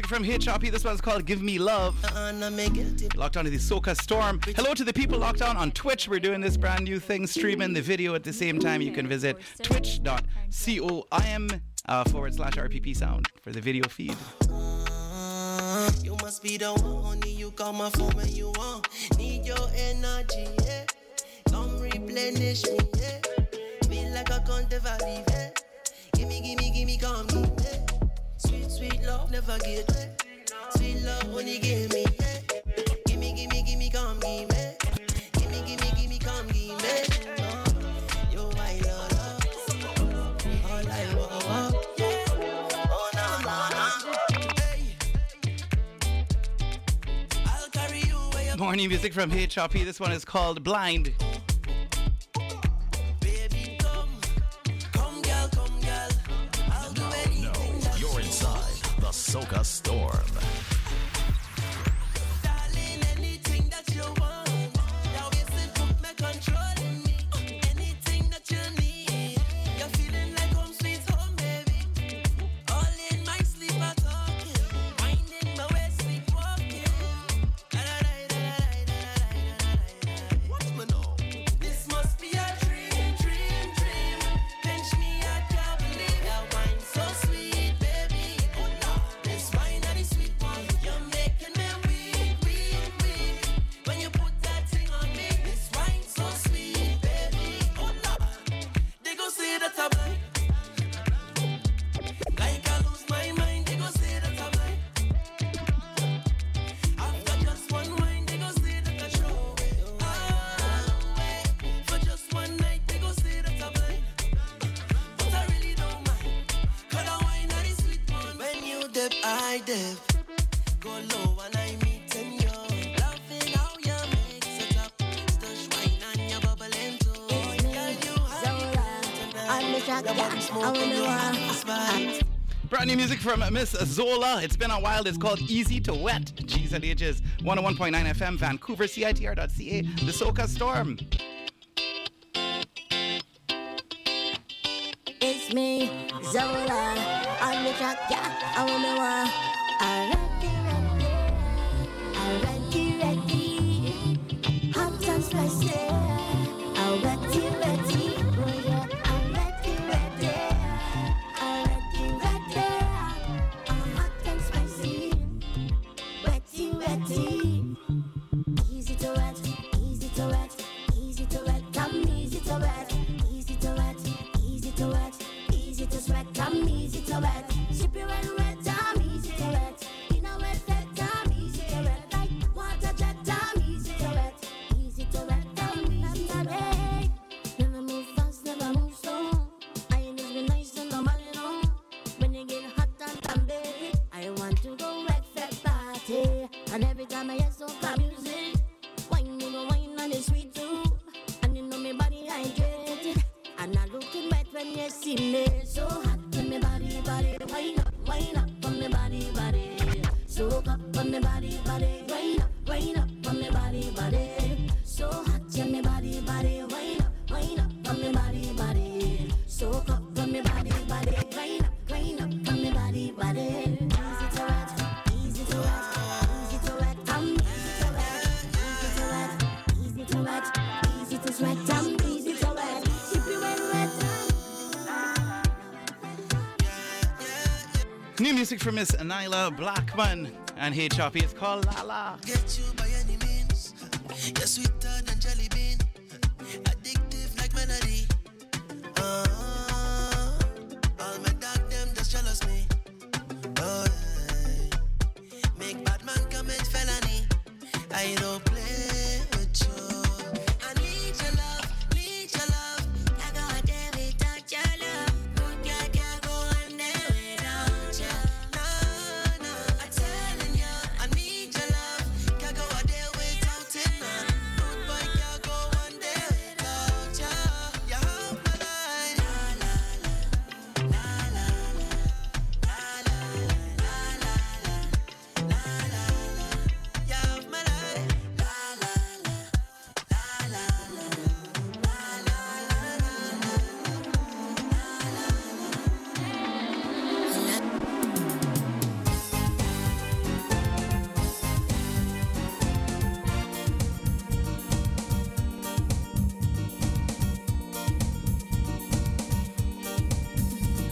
From H R P, this one's called Give Me Love. Locked on to the Soca Storm. Hello to the people locked on on Twitch. We're doing this brand new thing, streaming the video at the same time. You can visit twitch dot com uh, forward slash R P P Sound for the video feed. Uh, you must be the one, you call my phone when you want. Need your energy, yeah. Come replenish me, yeah. Feel like I can't ever leave, yeah. Gimme, gimme, gimme, come, yeah. Sweet, sweet love, never get wet. Sweet love, when you give me that. Gimme, gimme, gimme, come, give me. Gimme, gimme, gimme, come, give me. Yo, I love, all I want. Oh, no, no, no. Hey, I'll carry you away. Morning music from H R P. This one is called Blind. Soca Storm. Music from Miss Zola. It's been a while. It's called Easy to Wet. G's and H's. one oh one point nine F M, Vancouver, C I T R dot C A, the Soca Storm. It's me, Zola. On the track, yeah, I wanna walk. I ready, ready. I ready, ready. Hot and spicy. I ready, ready. Oh, yeah. Music from Miss Nyla Blackman and H R P is called La La. Get you by any means. You're sweeter than jelly bean. Addictive like melody. Uh, all my dark them just jealous me. Oh, yeah.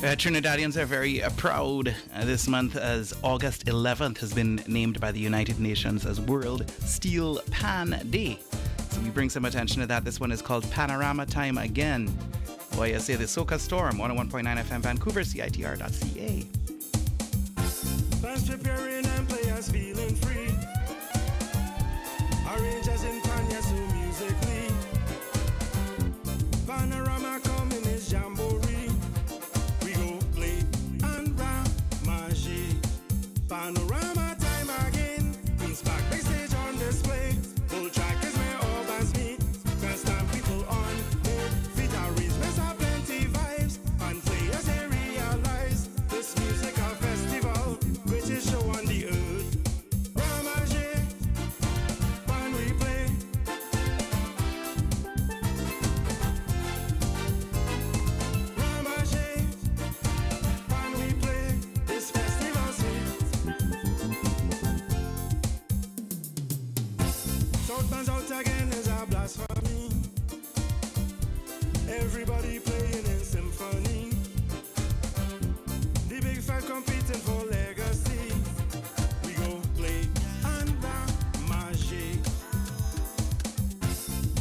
Uh, Trinidadians are very uh, proud uh, this month, as August eleventh has been named by the United Nations as World Steel Pan Day. So we bring some attention to that. This one is called Panorama Time Again. Boy, I say the Soca Storm, one oh one point nine F M Vancouver, C I T R dot C A. Bands preparing and players feeling free. Arrangers in Kanye, so musically. Panorama coming is jamboree. We go play and rap magic. Panorama time again. Things back backstage on display. Full track is where all bands meet. Can't stand people on board. Vitaries mess up plenty vibes. And players they realize this music a festival, which is show on the earth. Everybody playing in symphony. The big five competing for legacy. We go play under magic.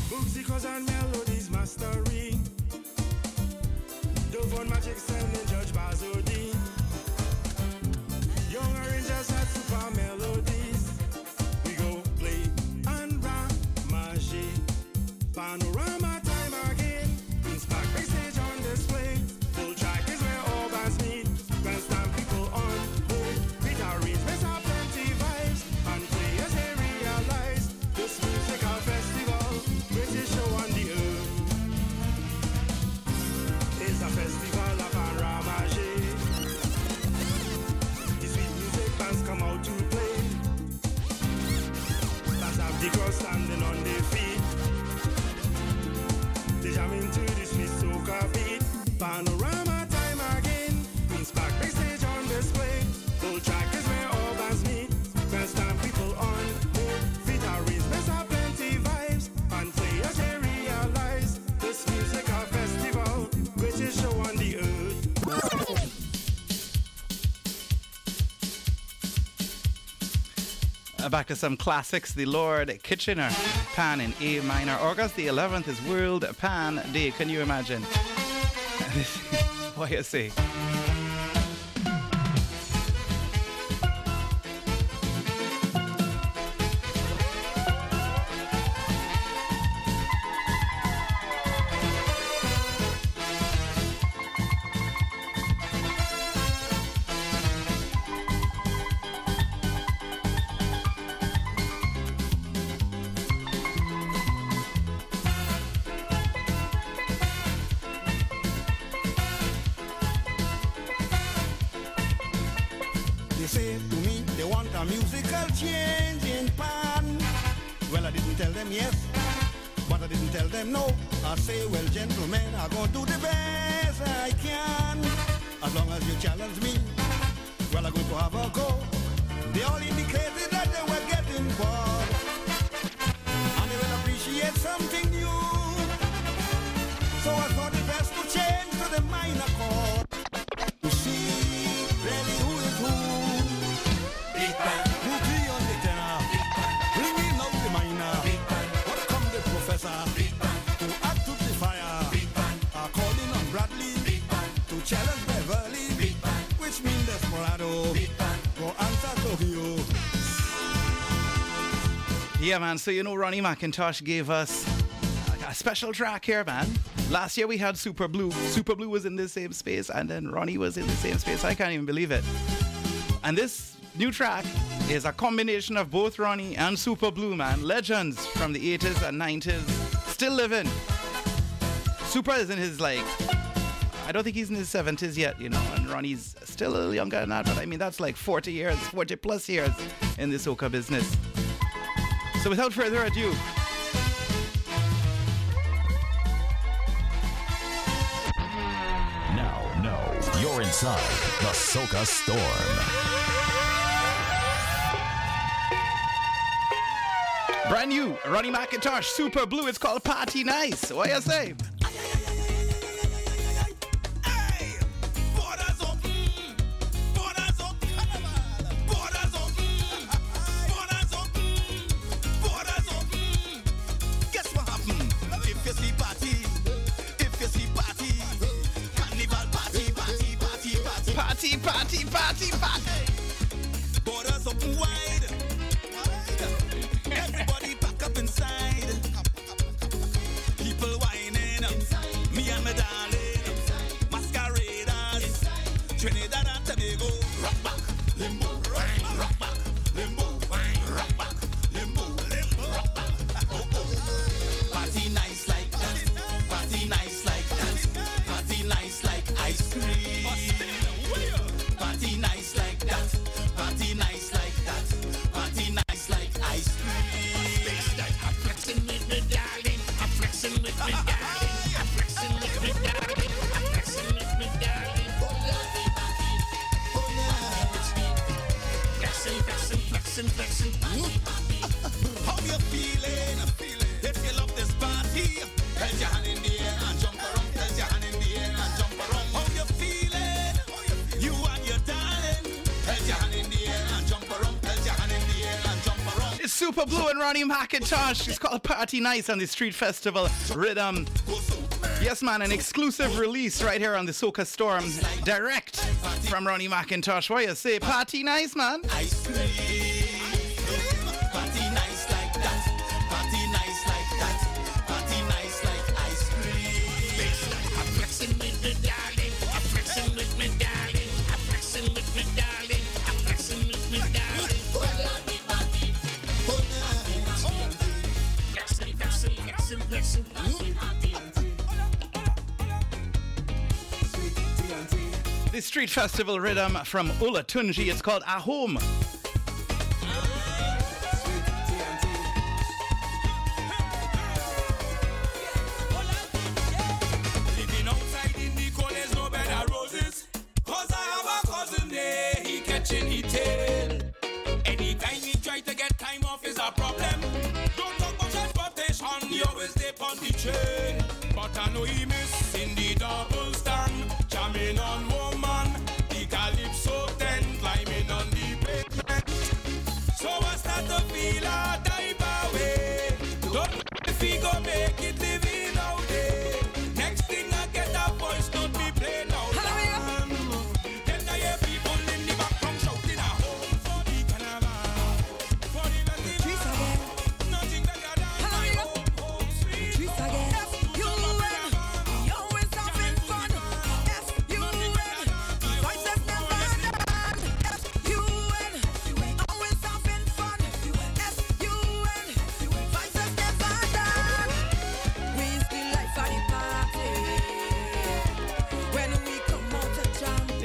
Booksy cause and melodies mastery. Dove on magic sending Judge Bazodi. Young arrangers had super melodies. We go play under magic. Panorama. The girl standing on their feet. They jam into the sweet soca beat. Panorama time again. Queen's back backstage on display. Full track is where all bands meet. Can't stand people on board. Vitaries mess up plenty vibes. And players they realize this music a festival, which is show on the earth. Back to some classics. The Lord Kitchener, Pan in A minor. August the eleventh is World Pan Day. Can you imagine? What do you say? Yeah, man, so you know Ronnie McIntosh gave us a special track here, man. Last year we had Super Blue. Super Blue was in the same space, and then Ronnie was in the same space. I can't even believe it. And this new track is a combination of both Ronnie and Super Blue, man. Legends from the eighties and nineties. Still living. Super is in his, like, I don't think he's in his seventies yet, you know, and Ronnie's still a little younger than that, but I mean, that's like forty years, forty plus years in the soca business. So without further ado, now, no, you're inside the Soca Storm. Brand new, Ronnie McIntosh, Super Blue. It's called Party Nice. What do you say? Hey, what party, party, party. Borders open wide. Wide. Everybody pack up inside. People whining. Inside. Me and my darling. Inside. Masqueraders. Inside. Trinidad and Tobago. Rock back, limbo, rock, rock back, limbo, rock back, limbo, limbo, rock back. Oh oh. Party nice like that. Party nice like that. Party nice like ice cream. Party nice like that, party nice like that, party nice like ice cream. I'm flexing with me darling, I'm flexing with me darling, I'm flexing with me darling, I'm flexing with me darling. Flexing, flexing, flexing, flexing. How you feeling? If you love this party, held your hand in the air and jump around, held your hand in the air and jump around. How you feeling? You and your darling, held your hand in the air and jump around, held your hand in the air and jump around. It's Super Blue and Ronnie McIntosh. It's called Party Nights on the Street Festival Rhythm. Yes, man, an exclusive release right here on the Soca Storm, direct from Ronnie McIntosh. What you say? Party nice, man. Ice cream. Party nice like that. Party nice like that. Party nice like ice cream. I'm flexing with me, darling. I'm flexing with me, darling. With me darling, I'm flexing with me darling. Party, party, flexing, flexing, flexing, flexing, flexing. The street festival rhythm from Ula Tunji. It's called A Home. Anytime he try to get time off is a problem. Don't talk about transportation, he always dip on the train. But I know he miss in the double stand, jamming on woman, the calypso tent, climbing on the pavement. So I start to feel a dive away. Don't know if he go make it living out there. Next thing I get a voice, don't be playing out.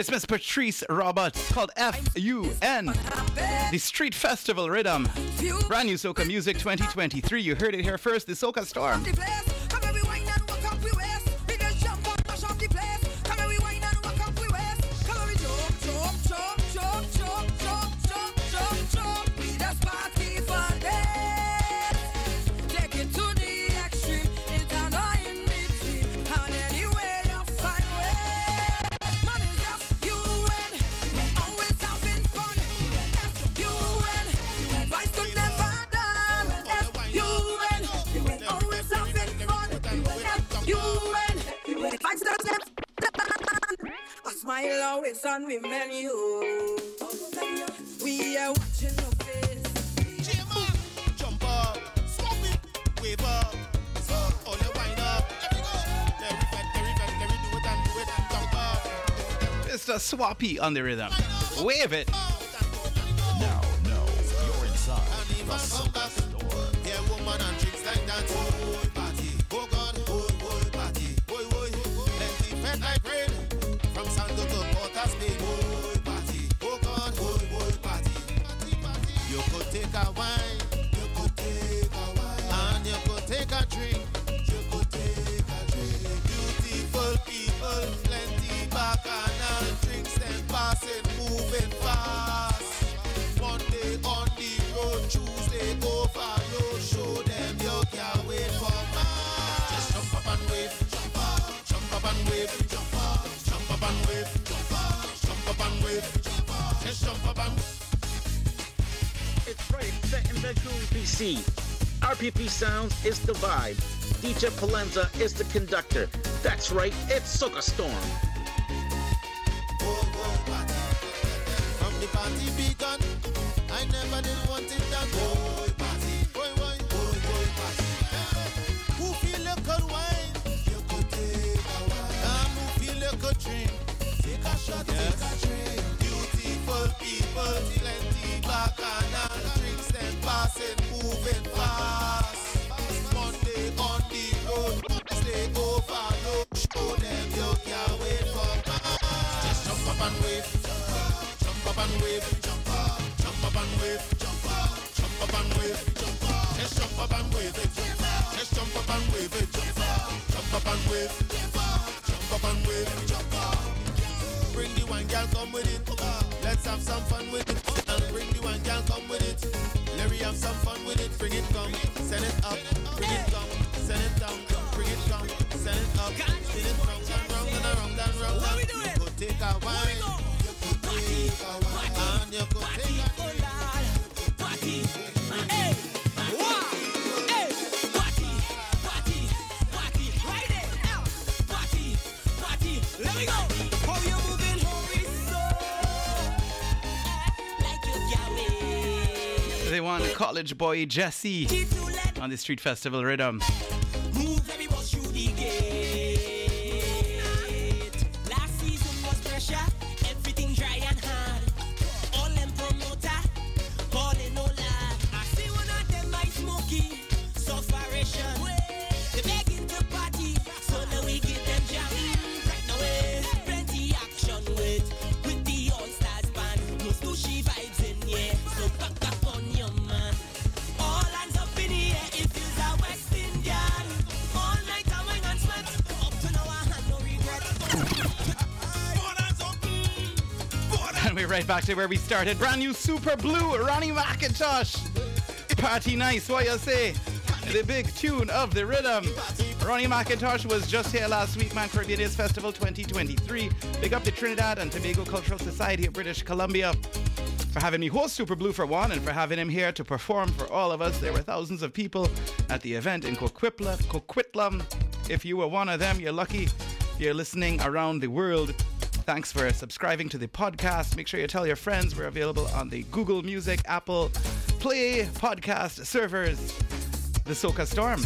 It's Miss Patrice Roberts, called F U N, the Street Festival Rhythm. Brand new Soca Music twenty twenty-three. You heard it here first, the Soca Storm. Smile always on the menu. We are watching the face. Jam up, jump up, swap it, wave up, so all the wind up. Let me go. Let me fat, let me fat, let me do it and do it and jump up. Mister Swappy on the rhythm. Wave it. Now, no, you're inside. And even some back door. Yeah, woman and tricks like that. Whole party, go God, whole, whole party. Boy, boy, let the fat I pray. From San to Port of Spain, whole party, oh God, whole, whole party. You could take a wine, you could take a wine, and you could take a drink, you could take a drink. Beautiful people, plenty bacchanal drinks and passing, moving fast. Monday on the road, Tuesday over, you show them you can't wait for mass. Just jump up and wave, jump up, jump up and wave, jump up. Jump up and wave, jump up, jump up and wave, jump up, just jump up and wave. It's right set in Vancouver, B C. R P P Sound is the vibe. D J Palanza is the conductor. That's right, it's Soca Storm. Go, go, party. party begun. I never did want it that boy party, boy wine, boy boy party. Who feel like a wine? You could take a wine. I'm who feel like a drink. Take a shot, yes. Take a drink. Beautiful people, plenty Bacana drinks and passing, moving fast. Monday on the road, stay over, no show them you can't wait for us. Just jump up and wave, jump up and wave, jump up. Jump up and wave, jump up, jump up and wave, jump up. Just jump up and wave it, just jump up and wave it, jump up, jump up and wave, jump up and wave, jump up. Bring the wine, girl, come with it. Let's have some fun with it. And bring the wine, girl, come with it. Larry, have some fun with it. Bring it, come, send it up. Bring it, come, send it down. Bring it, come, send it up. Spin it round and round and around and round. What we doing? You could take a wine. Party, party, party, oh party, hey, wow, hey, party, party, party, right there, now, party, party, let me go. How you moving, horizon, like you Yahweh. They want college boy Jesse on the street festival rhythm. Move, let me watch you the gate. Last season was pressure. Right back to where we started. Brand new Super Blue, Ronnie McIntosh. Party nice, what you say? The big tune of the rhythm. Ronnie McIntosh was just here last week, man. Caribbean Days Festival twenty twenty-three. Big up to Trinidad and Tobago Cultural Society of British Columbia for having me host Super Blue for one and for having him here to perform for all of us. There were thousands of people at the event in Coquitlam. If you were one of them, you're lucky. You're listening around the world. Thanks for subscribing to the podcast. Make sure you tell your friends. We're available on the Google Music, Apple Play podcast servers. The Soca Storm.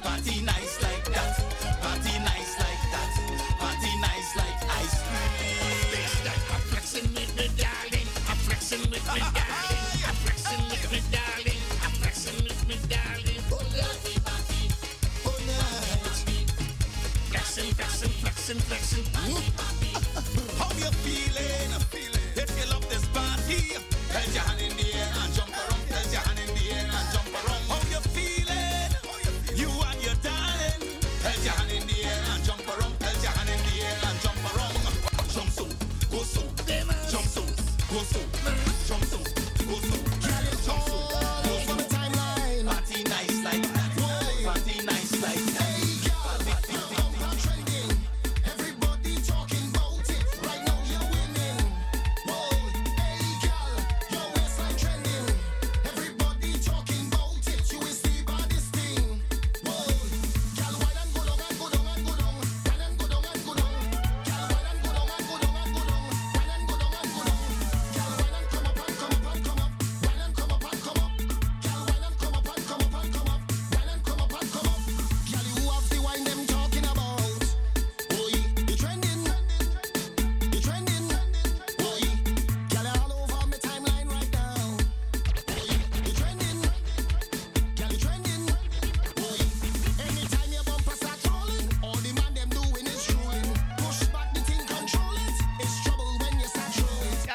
Party nice like that. Party nice like that. Party nice like ice cream. I'm flexing with me, darling. I'm flexing with me, darling. I'm flexing with me, darling. I'm flexing with me, darling. Oh, yeah. Flexin', flexin', flexin', flexin'. How you feeling? Feeling? If you love this party, held your hand in the air and jump around. Held your hand in the air and jump around. How you feeling? You and your darling. Held your hand in the air and jump around. Held your hand in the air and jump around. Jump so, go so, jump so, go so, jump so, go so, jump so, go so. Party nice like that. Party nice like that.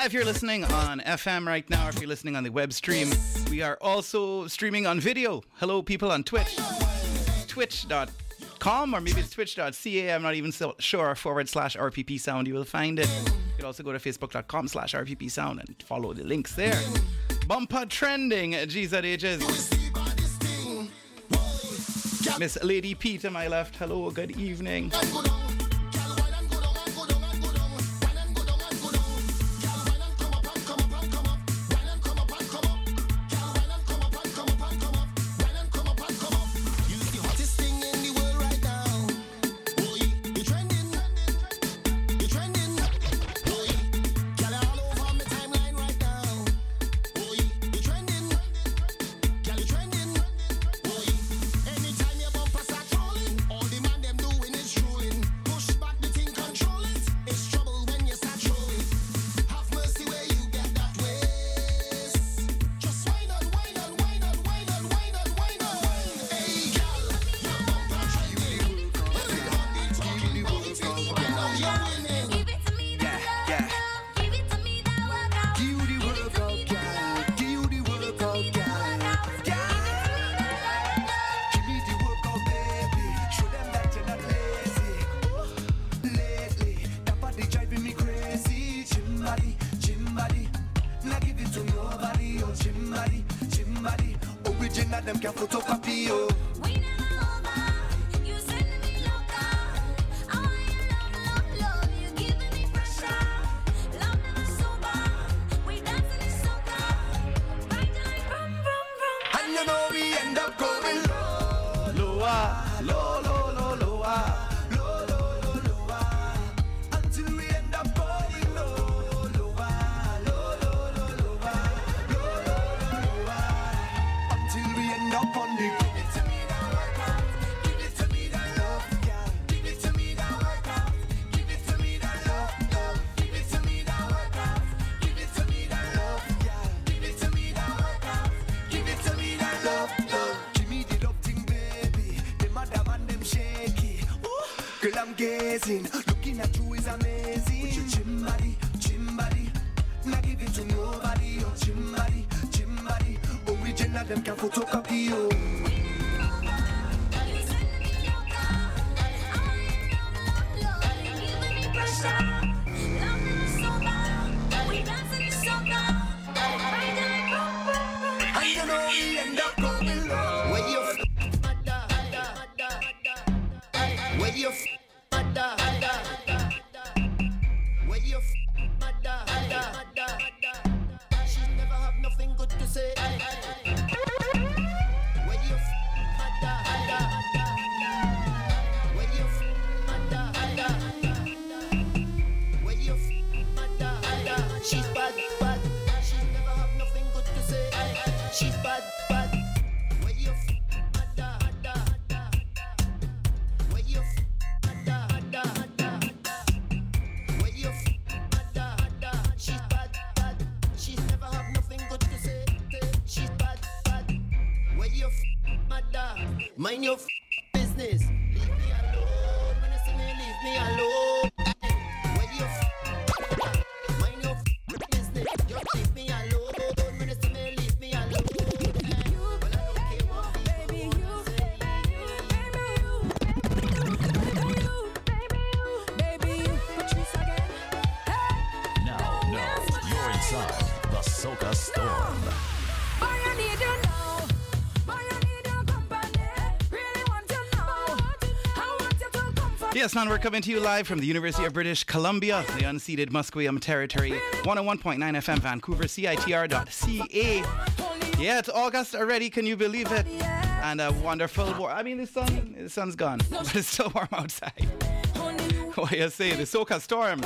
If you're listening on F M right now, or if you're listening on the web stream, we are also streaming on video. Hello, people on Twitch. Twitch dot com, or maybe it's twitch dot c a. I'm not even so sure. Forward slash R P P Sound, you will find it. You can also go to facebook dot com slash R P P Sound and follow the links there. Bumper trending, G Z H's. Miss Lady P to my left. Hello, good evening. can photocopy you. We now over, you send me loca. I want love, love, love, you giving me pressure. Love never sober, we dancing in soca. Right like rum, rum, rum. And you know we end up going low, lower. Gazing, looking at you is amazing. With your gym body, gym body, not give it to nobody. Your gym body, gym body, original them can photocopy you. Yes, now we're coming to you live from the University of British Columbia, the unceded Musqueam Territory, one oh one point nine F M Vancouver, C I T R dot C A. Yeah, it's August already, can you believe it? And a wonderful war. I mean, the sun, the sun's gone, but it's still warm outside. What do you say? The Soca Storm.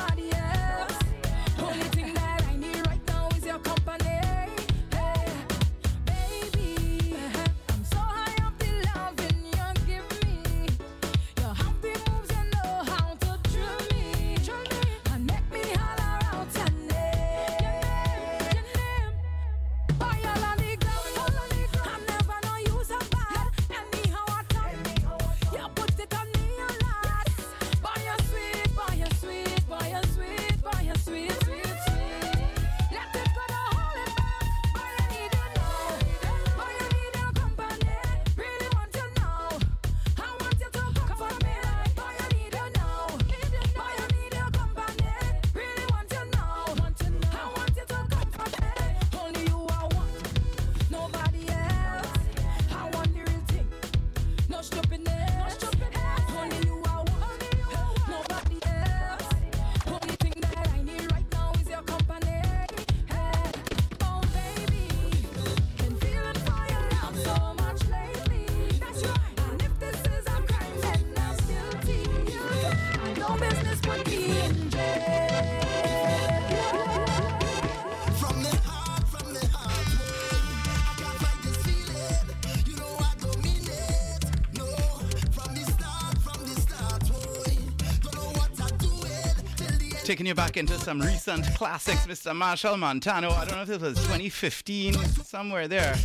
Taking you back into some recent classics, Mister Machel Montano. I don't know if it was twenty fifteen, somewhere there.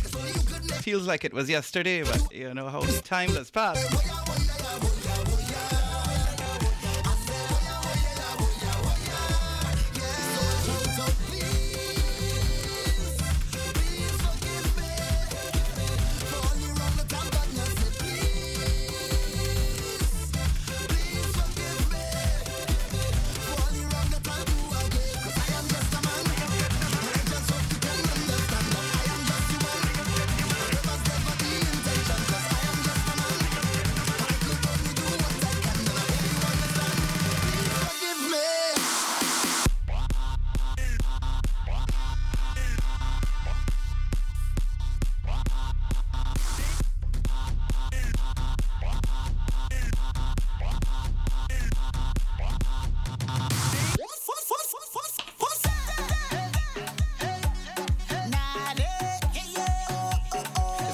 Feels like it was yesterday, but you know how time has passed.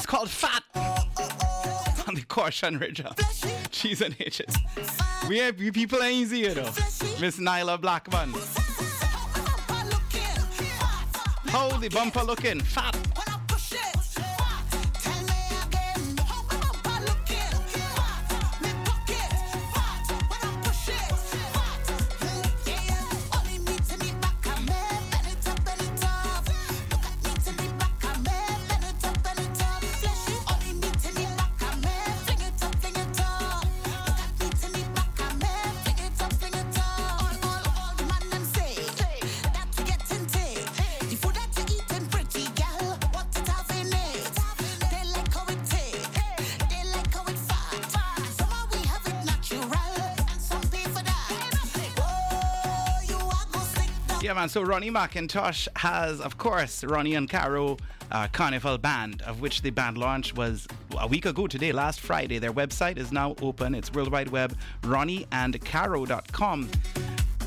called Fat on the Caution Ridge. Cheese and H's. We have we people ain't easy, you know. Miss Nyla Blackman. How the bumper looking? Fat. Yeah, man, so Ronnie McIntosh has, of course, Ronnie and Caro uh, Carnival Band, of which the band launch was a week ago today, last Friday. Their website is now open. It's World Wide Web, ronnie and caro dot com.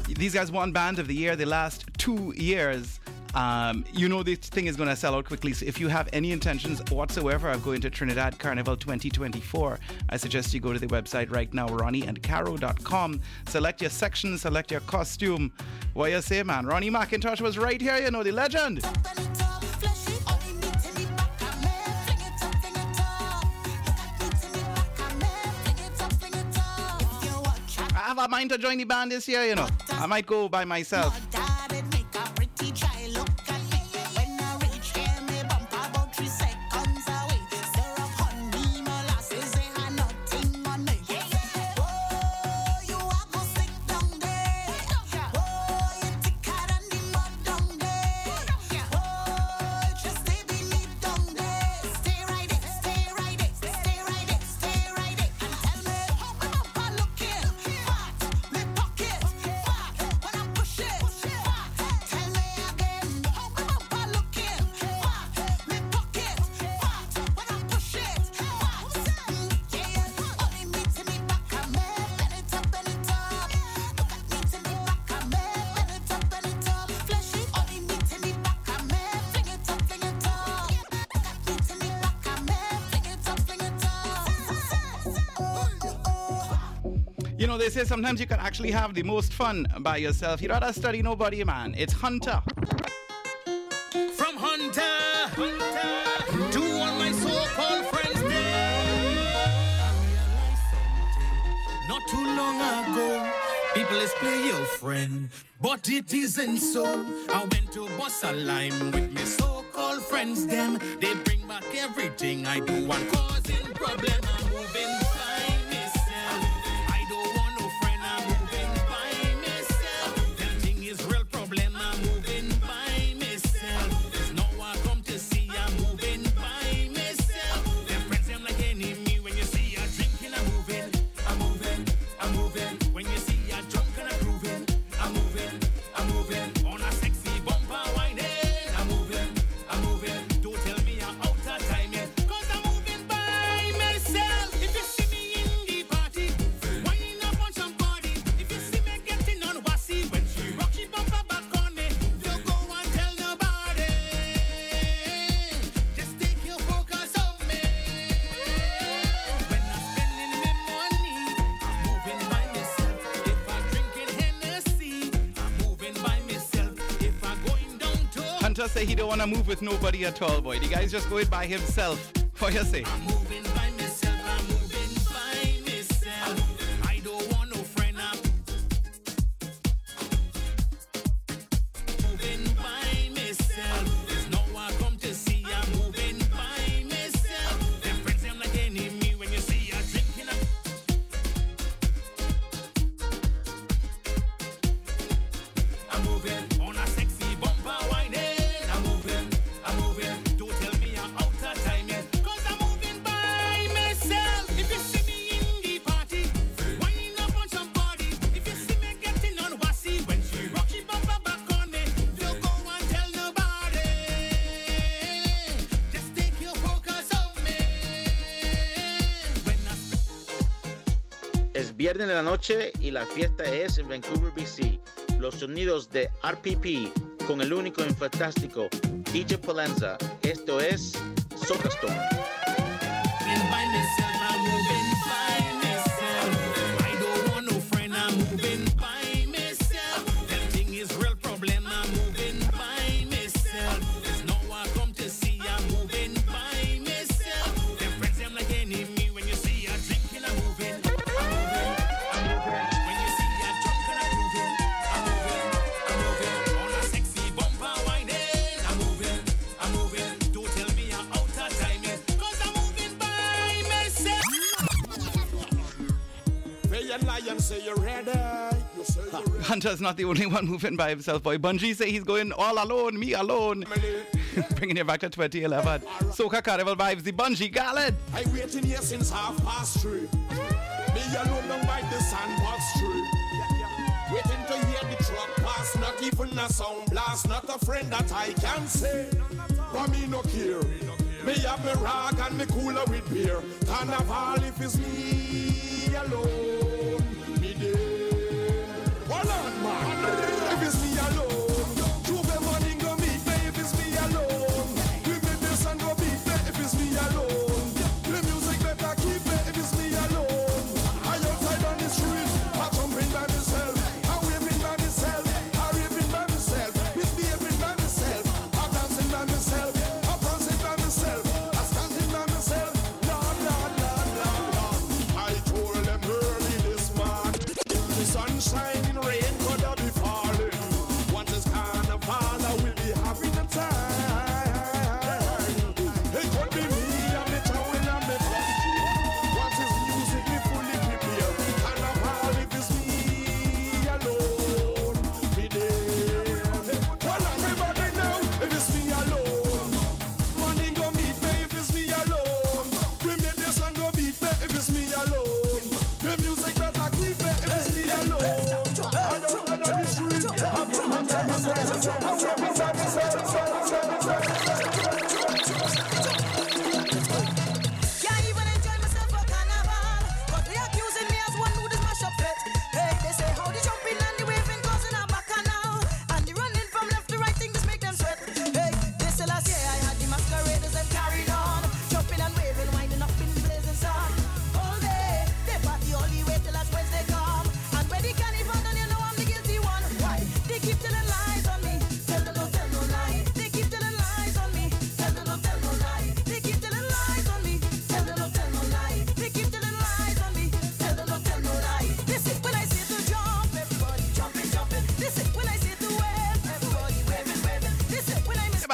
These guys won Band of the Year the last two years. Um, you know this thing is going to sell out quickly, so if you have any intentions whatsoever of going to Trinidad Carnival twenty twenty-four, I suggest you go to the website right now, ronnie and caro dot com. Select your section, select your costume. What you say, man? Ronnie McIntosh was right here, you know, the legend. I have a mind to join the band this year, you know. I might go by myself. You know, they say sometimes you can actually have the most fun by yourself. You don't have to study nobody, man. It's Hunter. From Hunter, Hunter to all my so-called friends there. Not too long ago, people is play your friend, but it isn't so. I went to Bossa Lime with my so-called friends then. They bring back everything I do and causing problems. I'm moving say he don't want to move with nobody at all, boy. The guy's just going by himself. What you say? I'm moving by myself. I'm moving by myself. I don't want no friend. I'm moving by myself. There's no one come to see. I'm moving by myself. Them friends I'm like enemy when you see a drinking up. I'm moving. Viernes de la noche y la fiesta es en Vancouver, B C. Los sonidos de R P P con el único y fantástico D J Palanza. Esto es Soca Storm. Hunter's not the only one moving by himself, boy. Bunji say he's going all alone, me alone. Bringing you back to twenty eleven. Soca Carnival vibes, the Bunji Garlin. I waiting here since half past three. Me alone down by the sandbox tree. Waiting to hear the truck pass, not even a sound blast, not a friend that I can say. But me no care. Me have me rag and me cooler with beer. Carnival if it's me alone. If it's me alone, Tuesday morning go meet me. If it's me alone, we make this and go beat me. If it's me alone, the music better keep me. If it's me alone, I outside on the street, I jumping by myself, I waving by myself, I raving by myself, misbehaving by myself, I dancing by myself, I prancing by myself, I standing by myself. La la la la la. I told them early this morning, the sunshine.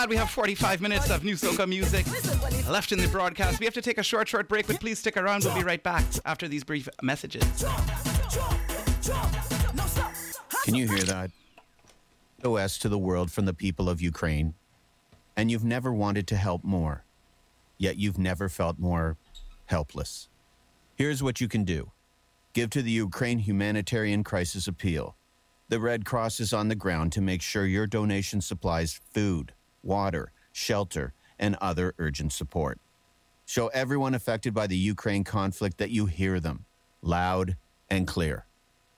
We have forty-five minutes of new soca music left in the broadcast. We have to take a short, short break, but please stick around. We'll be right back after these brief messages. Can you hear that? O S to the world from the people of Ukraine. And you've never wanted to help more, yet you've never felt more helpless. Here's what you can do. Give to the Ukraine Humanitarian Crisis Appeal. The Red Cross is on the ground to make sure your donation supplies food, water, shelter, and other urgent support. Show everyone affected by the Ukraine conflict that you hear them, loud and clear.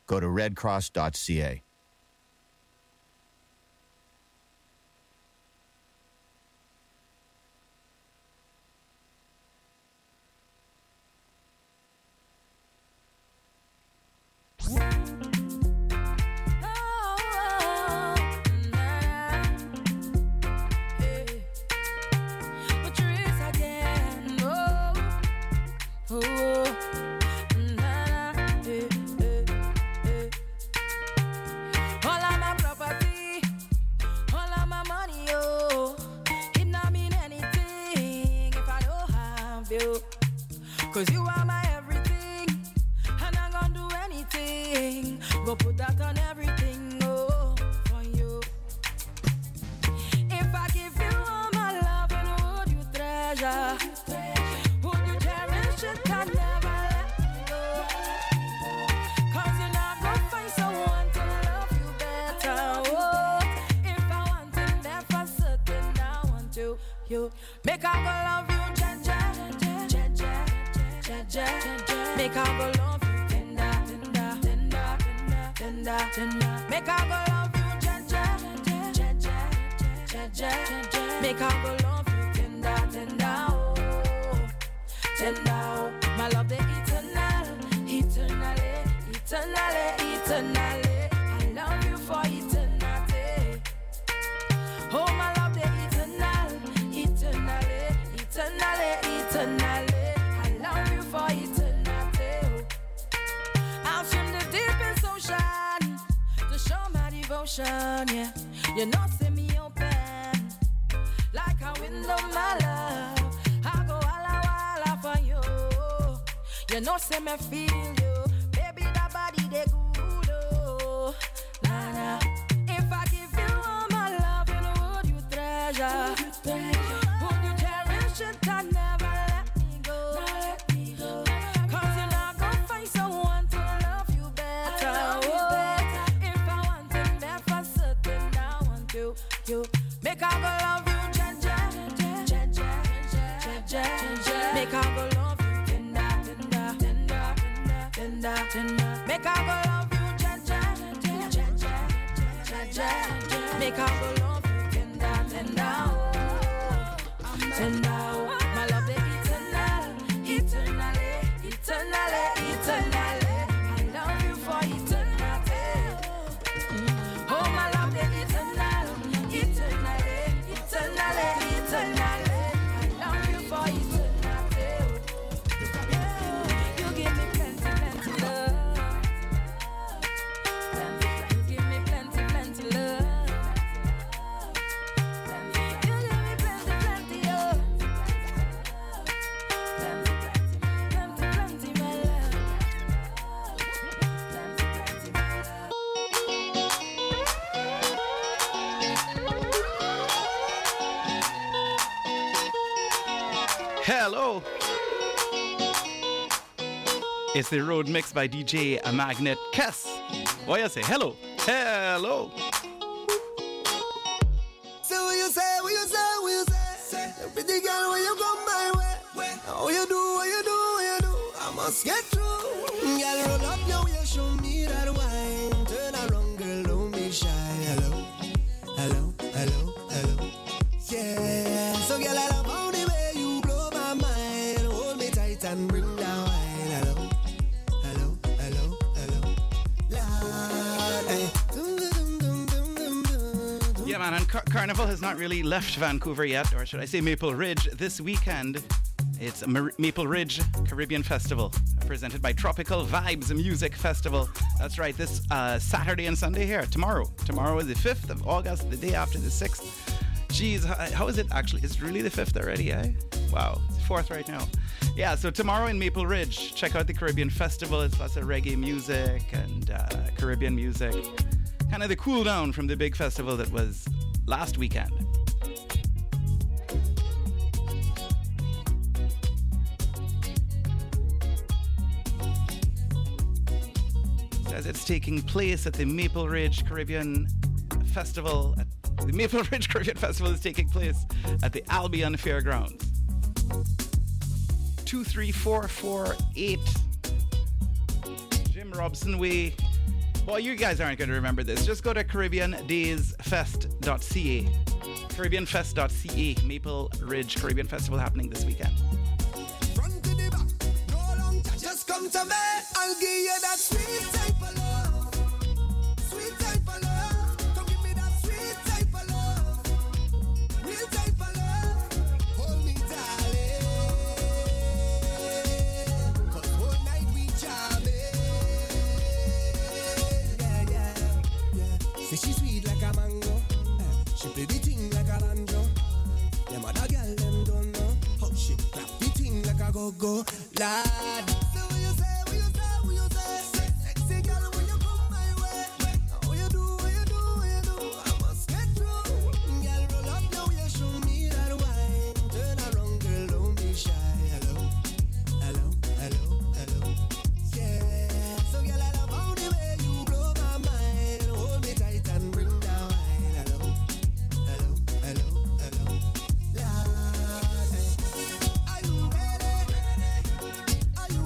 Go to red cross dot c a. Make I go love you tender, tender, oh. eternal. My love, the eternal, eternally, eternally, eternally. I love you for eternity. Oh, my love, the eternal, eternally, eternally, eternally. I love you for eternity. Out from the deepest ocean to show my devotion, yeah. You know, see me open like a window, my love. You know, say me feel you, baby. That body they good, oh, nah, nah. If I give you all my love, you know, would you treasure? Would you, treasure? Would you cherish it and never let me go? Now let me go. Cause you're not gonna find someone to love you better. I love you better. If I want them, that's for certain. I want you, you. Make I go love you, cha-cha, cha-cha, cha-cha. Make I go love you. Make I go love you, cha cha cha cha cha cha. Make I go love you, tender, tender, tender. My love is eternal, eternally, eternally, eternally. I love you for eternity. Oh, my love is eternal, eternally, eternally, eternally. I love you for eternity. You give me. Hello! It's the road mix by D J Magnet Kess. What you say? Hello! Hello! Say what you say, what you say, what you say. Say. Pretty girl, when you come my way. When? Oh, you do, what you do, what you do. I must get through. Girl, roll up your way, show me that wine. Turn around, girl, don't be shy. Hello, hello, hello, hello. Yeah, so girl, I love all the way you blow my mind. Hold me tight and bring down. And Car- Carnival has not really left Vancouver yet, or should I say Maple Ridge. This weekend, it's Mar- Maple Ridge Caribbean Festival, presented by Tropical Vibes Music Festival. That's right, this uh, Saturday and Sunday here, tomorrow. Tomorrow is the fifth of August, the day after the sixth. Jeez, how is it actually? It's really the fifth already, eh? Wow, it's fourth right now. Yeah, so tomorrow in Maple Ridge, check out the Caribbean Festival. It's lots of reggae music and uh, Caribbean music. Kind of the cool down from the big festival that was last weekend. As it's taking place at the Maple Ridge Caribbean Festival, the Maple Ridge Caribbean Festival is taking place at the Albion Fairgrounds. two three four four eight Jim Robson Way. Well, you guys aren't going to remember this. Just go to Caribbean Days Fest dot C A. Caribbean Fest dot C A. Maple Ridge Caribbean Festival happening this weekend. Front to the back, go long, just come to me. I'll give you that sweet type of love. Sweet type of love. Come give me that sweet type of love. Real type of love. Hold me, darling. Cause whole night we jamming. She's sweet like a mango. She play the thing like a banjo. Them other girl them don't know how she clap the thing like a go-go. Lad, say what you say, what you say, what you say. Sexy girl, when you come my way, what you do, what you do, what you do, I must get through. Girl, roll up now, you show me that wine. Turn around, girl, don't be shy. Hello, hello, hello, hello. Yeah, so girl, I love how the way you blow my mind. Hold me tight and bring down. Hello, hello, hello, hello. Love. Are you ready? Are you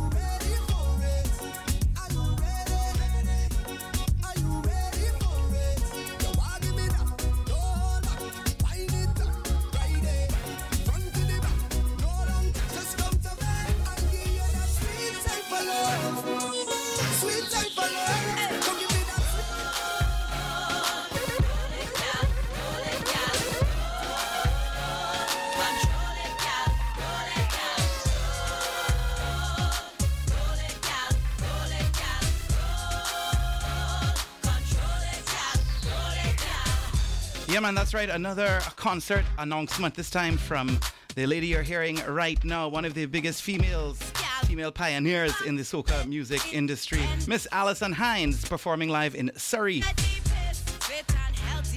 Yeah, man, that's right. Another concert announcement, this time from the lady you're hearing right now, one of the biggest females, female pioneers in the soca music industry, Miss Alison Hinds, performing live in Surrey.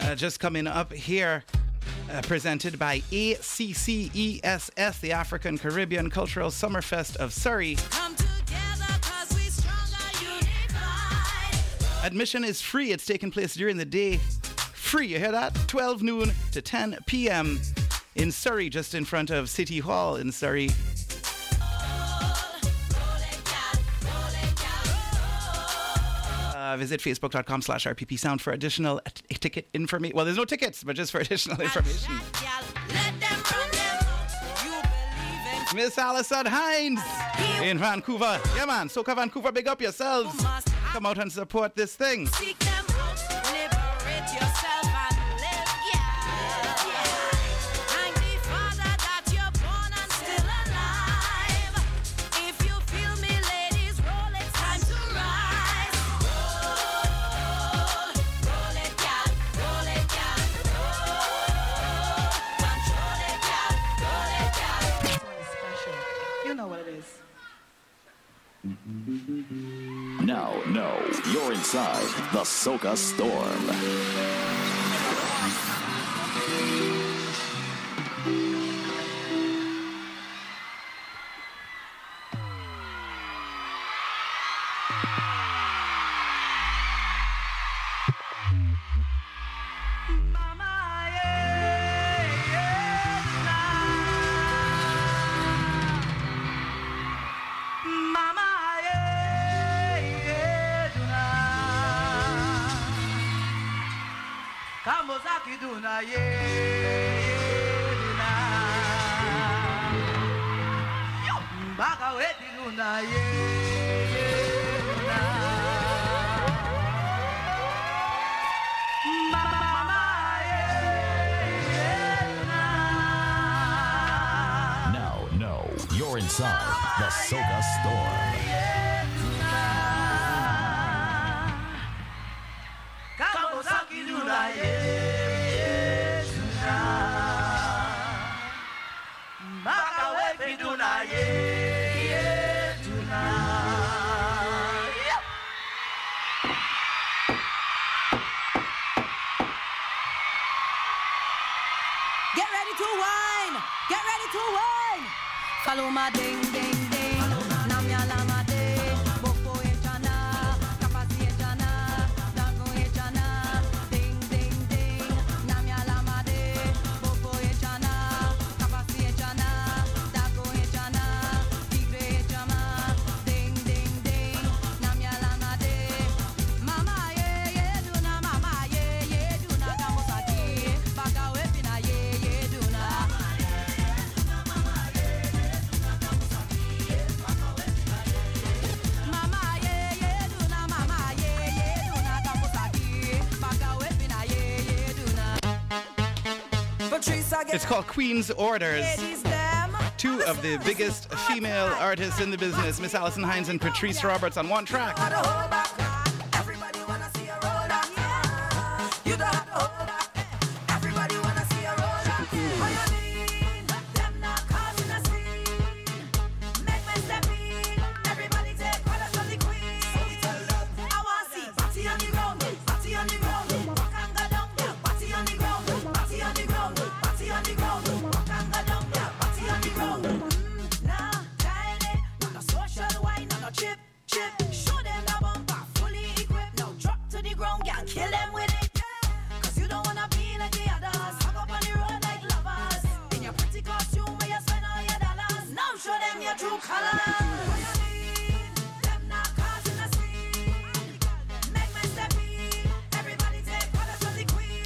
Uh, just coming up here, uh, presented by ACCESS, the African Caribbean Cultural Summerfest of Surrey. Admission is free. It's taking place during the day. Free, you hear that? twelve noon to ten p.m. in Surrey, just in front of City Hall in Surrey. Uh, visit facebook.com slash RPP Sound for additional t- ticket information. Well, there's no tickets, but just for additional information. Miss Alison Hinds in Vancouver. Yeah, man. Soca Vancouver, big up yourselves. Come out and support this thing. Now, no, you're inside the Soca Storm. Mama. Duna ye duna, yo baga we duna ye duna, mama ye duna. Now, no, you're inside the Soca Storm. Kamosaki duna ye. Get ready to wine. Follow my ding, ding, ding. Nam ya la ma ding. Boko echana, kapasi echana, dango echana. Ding, ding, ding. Nam ya la ma ding. Boko echana, kapasi echana, dango echana. Tigre echama. Ding, ding, ding. Nam ya la ma ding. Mama ye ye duna, mama ye ye duna. Kamosaki, bagawe pina ye ye duna. It's called Queen's Orders. Two of the biggest female artists in the business, Miss Alison Hinds and Patrice Roberts, on one track.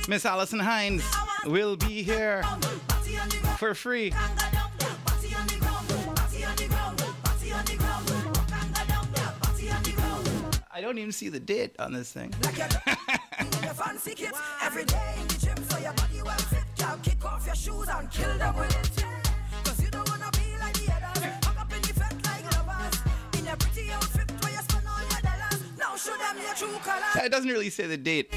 Miss Alison Hinds will be here for free. I don't even see the date on this thing. It doesn't really say the date.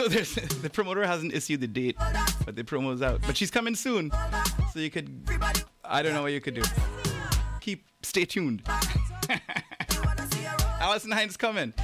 So there's the promoter hasn't issued the date, but the promo's out. But she's coming soon, so you could, I don't know what you could do. Keep, stay tuned. Alison Hinds coming.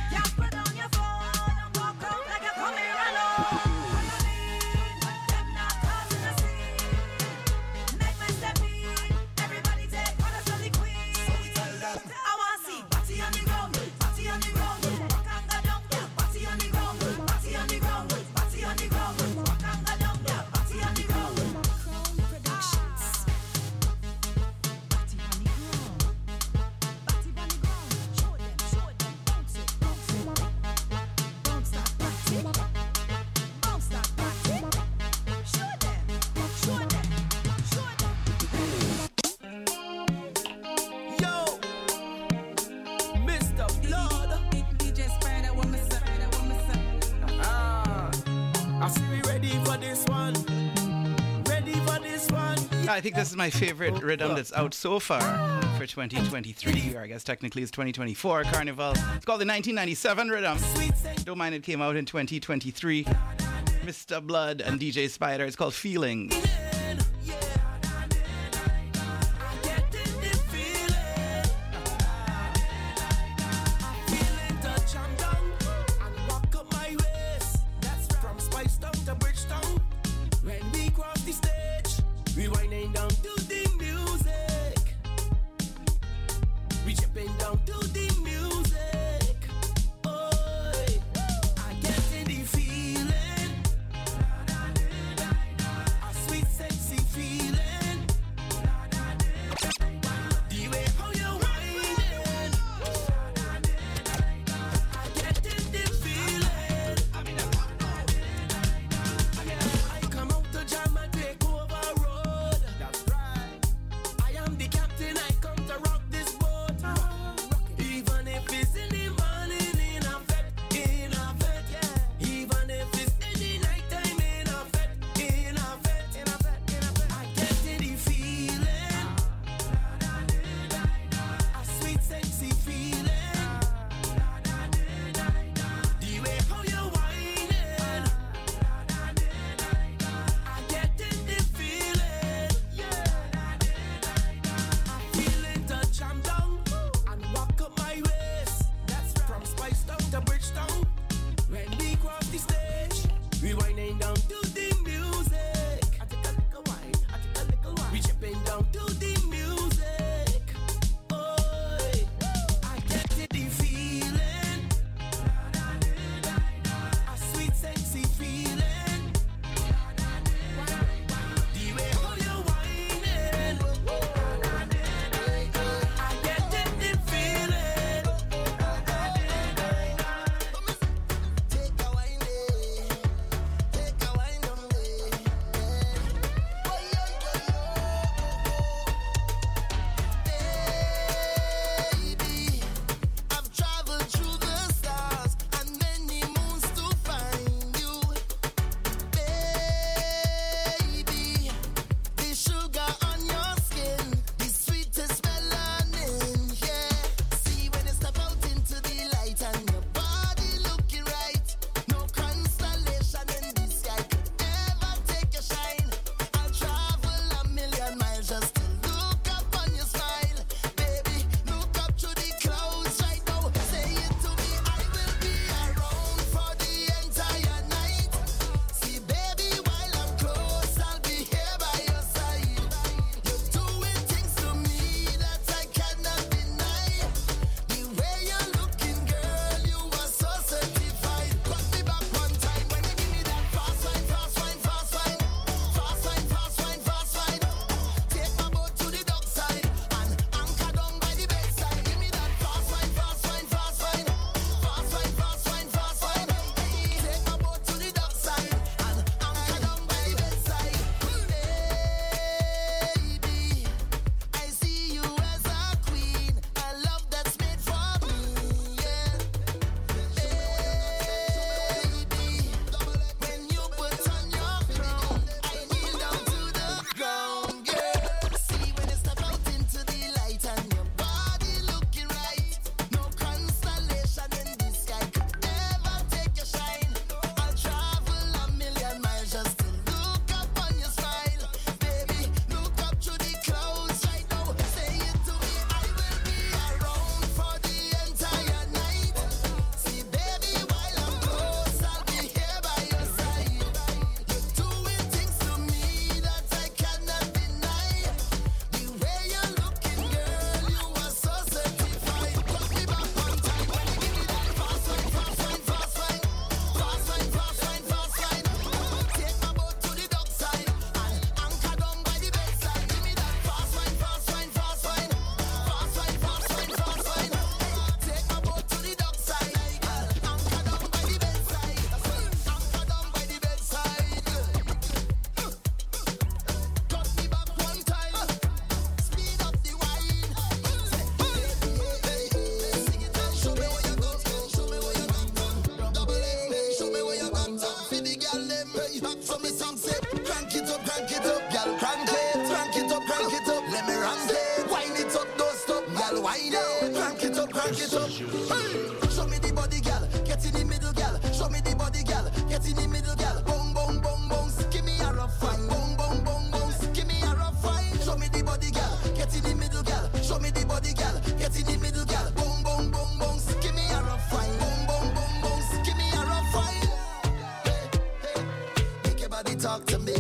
I think this is my favorite rhythm that's out so far for twenty twenty-three, or I guess technically it's twenty twenty-four, Carnival. It's called the nineteen ninety-seven rhythm. Don't mind it came out in twenty twenty-three. Mister Blood and D J Spider. It's called Feeling. back it up. Hey. Show me the body, gal. Get in the middle, gal. Show me the body, gal. Get in the middle, gal. Boom, boom, boom, boom. Give me a rough fight. Boom, boom, boom, boom. Give me a rough fight. Show me the body, gal. Get in the middle, gal. Show me the body, gal. Get in the middle, gal. Boom, boom, boom, boom. Give me a rough fight. Boom, boom, boom, boom. Give me a rough fight. Hey, hey. Make your body talk to me.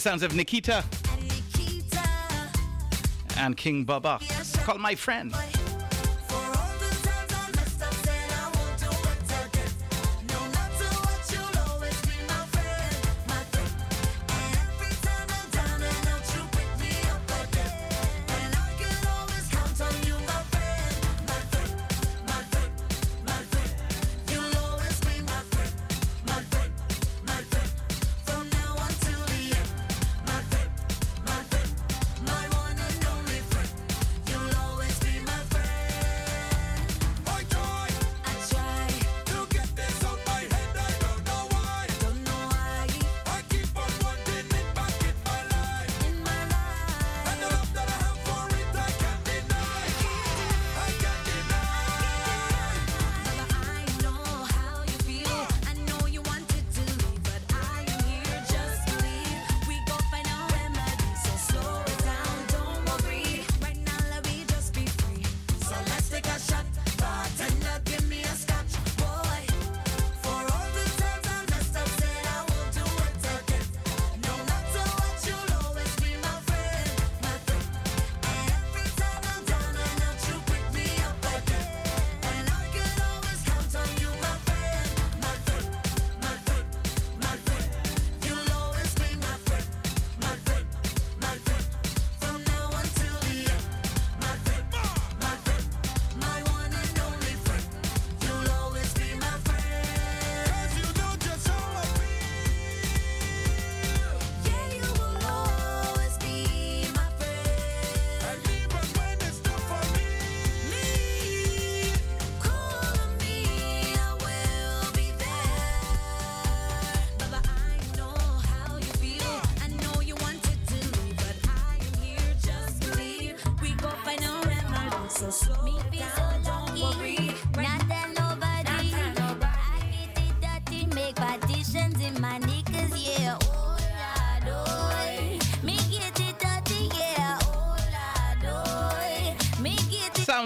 Sounds of Nikita and King Baba. Call my friend.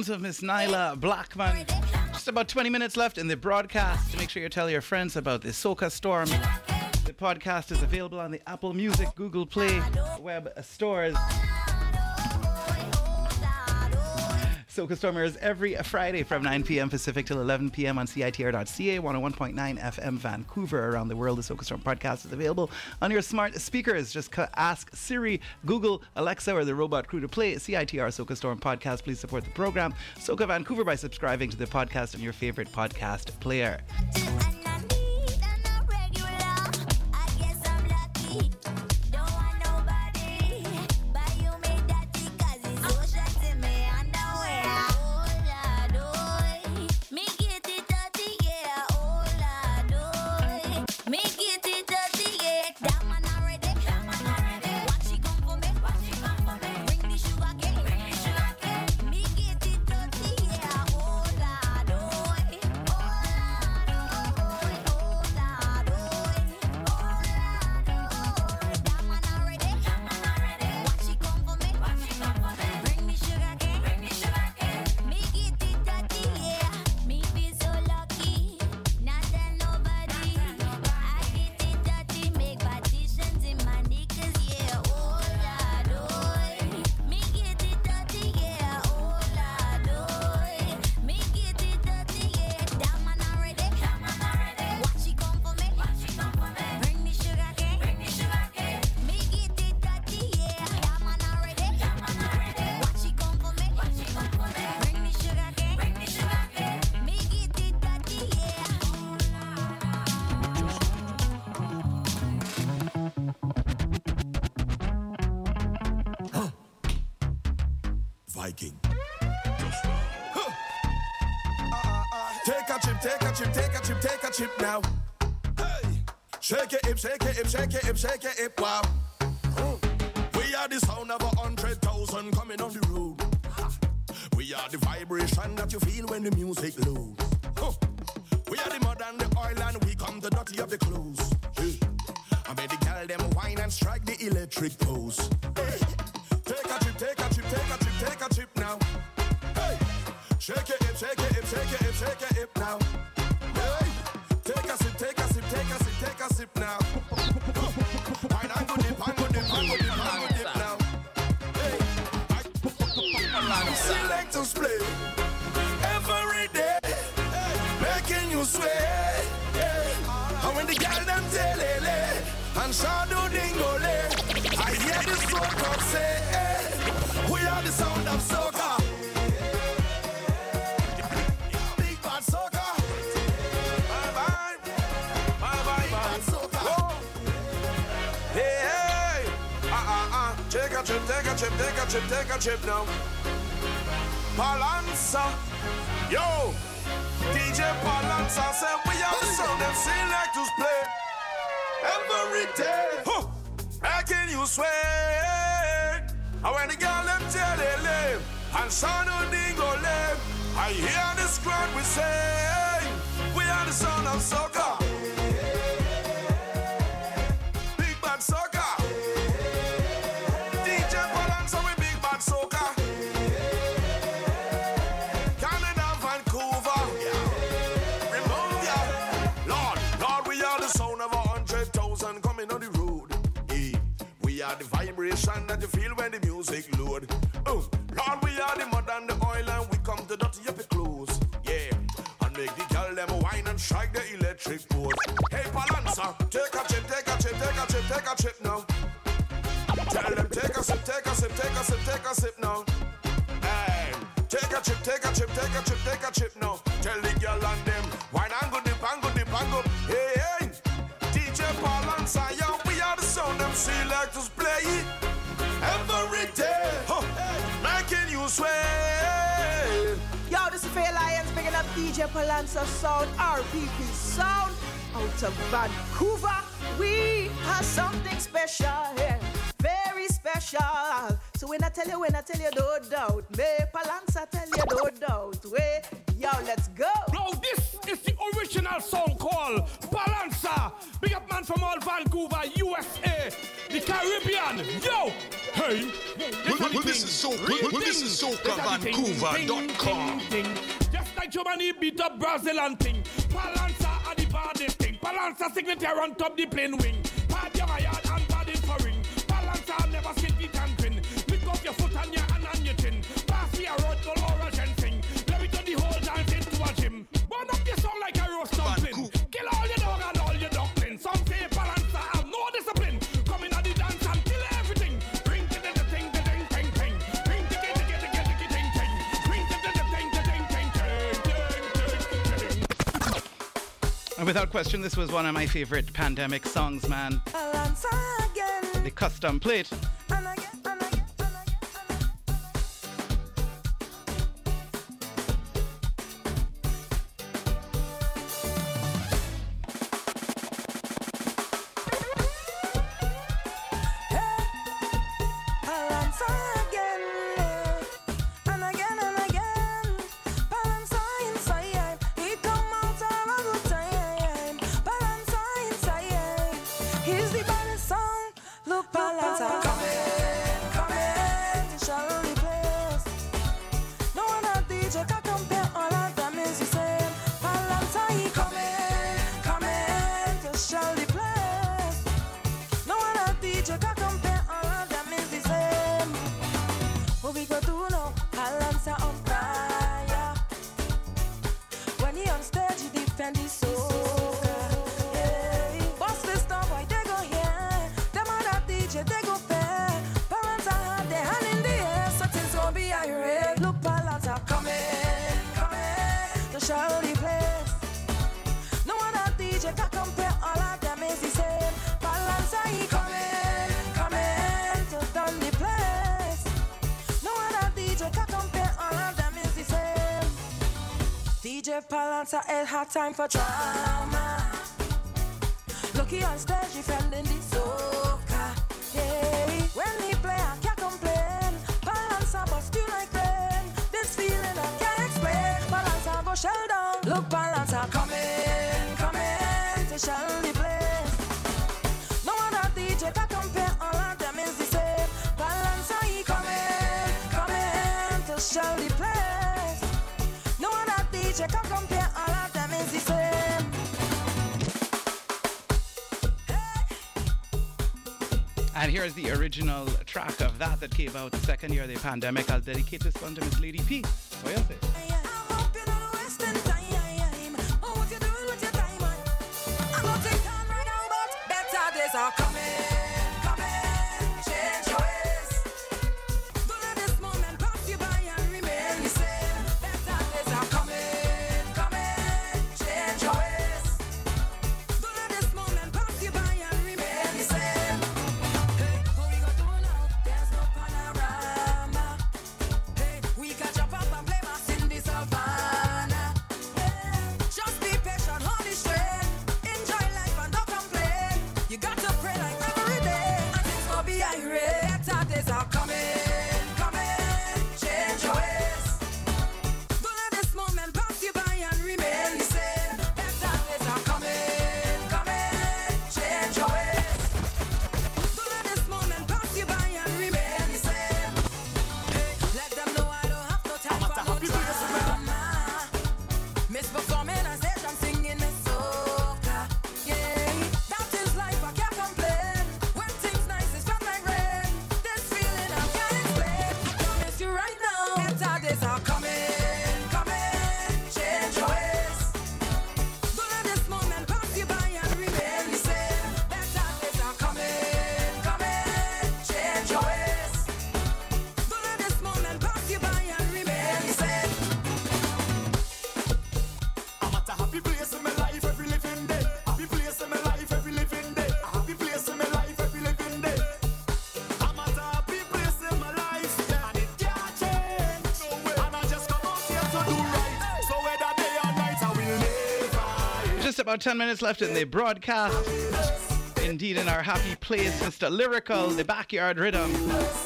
Of Miss Nyla Blackman, Just about twenty minutes left in the broadcast. So make sure you tell your friends about the Soca Storm. The podcast is available on the Apple Music, Google Play, web stores. Soca Storm airs every Friday from nine p.m. Pacific till eleven p.m. on C I T R dot C A, one oh one point nine F M Vancouver. Around the world, the Soca Storm podcast is available on your smart speakers. Just ask Siri, Google, Alexa, or the robot crew to play C I T R Soca Storm podcast. Please support the program Soca Vancouver by subscribing to the podcast on your favorite podcast player. Shake it, hip, shake it, hip, shake it, hip, wow. Mm. We are the sound of a hundred thousand coming on the road. We are the vibration that you feel when the music loads. Huh. We are the mud and the oil and we come the dirty of the clothes. Hey. I made the girl them whine and strike the electric pose. Hey. Take a trip, take a trip, take a trip, take a trip now. Hey. Shake it, hip, shake it, hip, shake it, hip, shake it, hip now. Hey. Take a sip, take a sip, take a sip, take a sip now. Why not go dip, I'm go dip, I'm go dip, I'm go dip now. Hey, I selectors play every day, making you sway. And when the girl them tell lele and shadow dingole, I hear the soca say, hey, we are the sound of soca. Take a trip, take a trip, take a trip now. Palanza, yo, D J Palanza said we are the sound them selectors play every day, huh. Making you sway. And when the girl them tell they live and sound of dingo live, I hear this crowd we say we are the sound of soca. Big bad soca. That you feel when the music load. Oh, Lord, we are the mud and the oil and we come to dirty up the clothes. Yeah, and make the girl them whine and strike the electric boat. Hey, Palanza, take a chip, take a chip, take a chip, take a chip now. Tell them take a sip, take a sip, take a sip, take a sip now. Hey, take a chip, take a chip, take a chip, take a chip now. Tell the girl and them whine and go dip and go dip and go. Hey, hey, D J Palanza, yo, we are the sound them selectors play it. Every day, huh. Making you sway. Yo, this is Faye Lyons picking up D J Palanza Sound, R P P Sound, out of Vancouver. We have something special here, very special. So when I tell you, when I tell you, don't doubt me. Palanza tell you, don't doubt way. Yo, let's go. Now this is the original song called Palanza. Big up man from all Vancouver, U S A, the Caribbean. Yo, hey. Well, well, this is Soca. Well, this is Soca Vancouver dot com. like Germany beat up Brazil and thing. Palanza at the body thing. Palanza signature on top the plane wing. Pad your yard and body for ring. Palanza never sit it and grin. Pick up your foot and your hand and your chin. Pass me a road to Laura Jensen. Let me turn the whole dance into a gym. Burn up your song like a roast dumpling. Kill all your dog and all your duckling. Some say Palanza have no discipline. Come in at the dance and kill everything. Ring to the thing, the ding, ting, ting. Ring to the thing, the ting, ting, ting. Ring to the thing, the ting, ting, ting, ting, ting. And without question, this was one of my favorite pandemic songs, man. Palanza again. The custom plate. It's hard time for drama. Lucky on stage, defending the soca. Yeah. When he play, I can't complain. Palanza, but still like pain. This feeling I can't explain. Palanza, go shell down. Look, Palanza, come in, come in to shell the place. No one at D J can compare. All of them is the same. Palanza, he come in, come in to shell the place. No one at D J can compare. And here is the original track of that that came out the second year of the pandemic. I'll dedicate this one to Miss Lady P. What do you say? About ten minutes left in the broadcast. Indeed, in our happy place, Mister Lyrical, the backyard rhythm,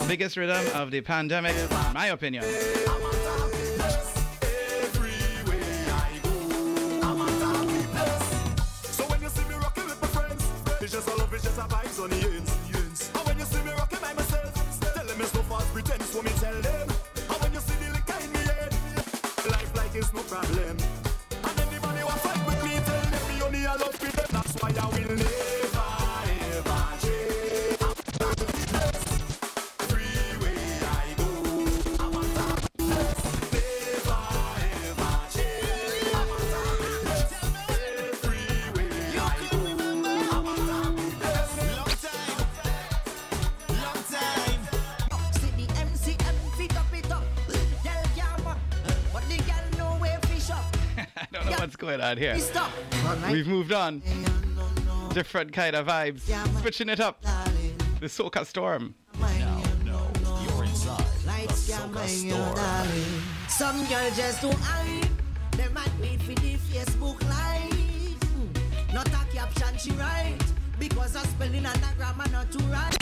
biggest rhythm of the pandemic, in my opinion. is no problem. And anybody who fight with me, tell them we only are love with them. That's why I will never, ever change. After this, free way I go. After this, never, ever change. After this, free way I go. After this, long time, long time. See the M C M feet up, feet up. I don't know what's going on here. We've moved on. Different kind of vibes. Switching it up. The Soca Storm. Now, no, you're inside the Soca Storm. Some girls just don't hide. They might wait for the Facebook live. Not a caption she write, because her spelling and her grammar not too right.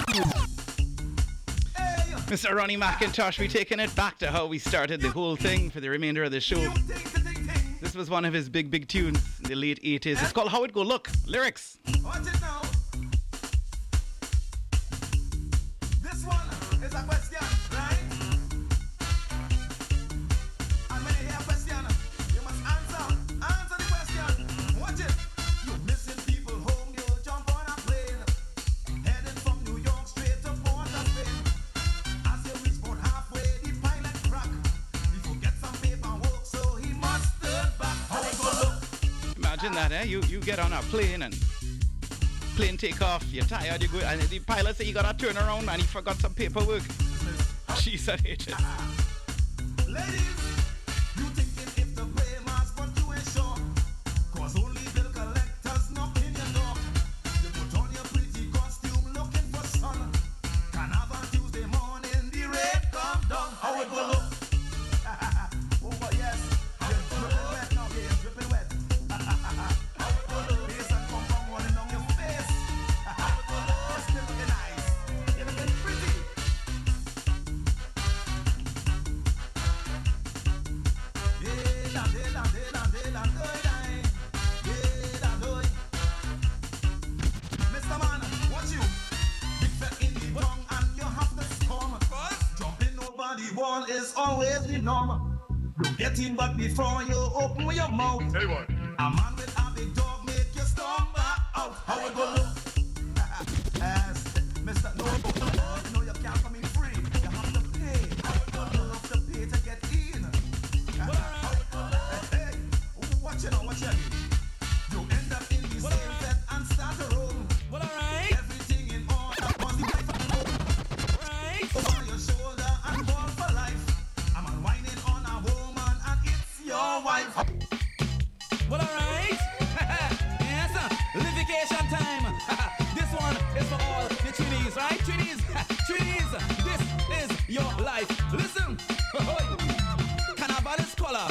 Mister Ronnie McIntosh, we taking it back to how we started the whole thing for the remainder of the show. This was one of his big, big tunes in the late eighties. It's called How It Go Look. Lyrics. Watch it now. This one is a question, right? And when you hear a question, you must answer. Answer the question. Watch it. You're missing people home. You jump on a plane. Heading from New York straight to Port of Spain. As you reach about halfway, the pilot crack. He forget some paperwork, so he must. Imagine that, eh? You you get on a plane and plane take off. You're tired. You go and the pilot say you gotta turn around and he forgot some paperwork. She's an agent. Ladies, you thinking if the plane has gone to a shore, cause only bill collectors knock in your door. You put on your pretty costume looking for sun. Can have a Tuesday morning the rain come down. How it will look? Is always the norm. You get in back before you open your mouth. Hey, what? A man with a big dog make you stomach out. How it go look? Yes, Mister No, you know you can't come in free. You have to pay. How it go look? You have to pay to get in. How it go look? Hey, watch it on, watch it. You end up in the same set and start to roll. Well, all right. Everything in order. Once you get from home. Right. Over your shoulder and ball for life. I'm unwinding on a woman and it's your wife. Well, all right. Yes, sir. Livication time. This one is for all the Trinities, right? Trinities, Trinities, this is your life. Listen. Cannabis is color.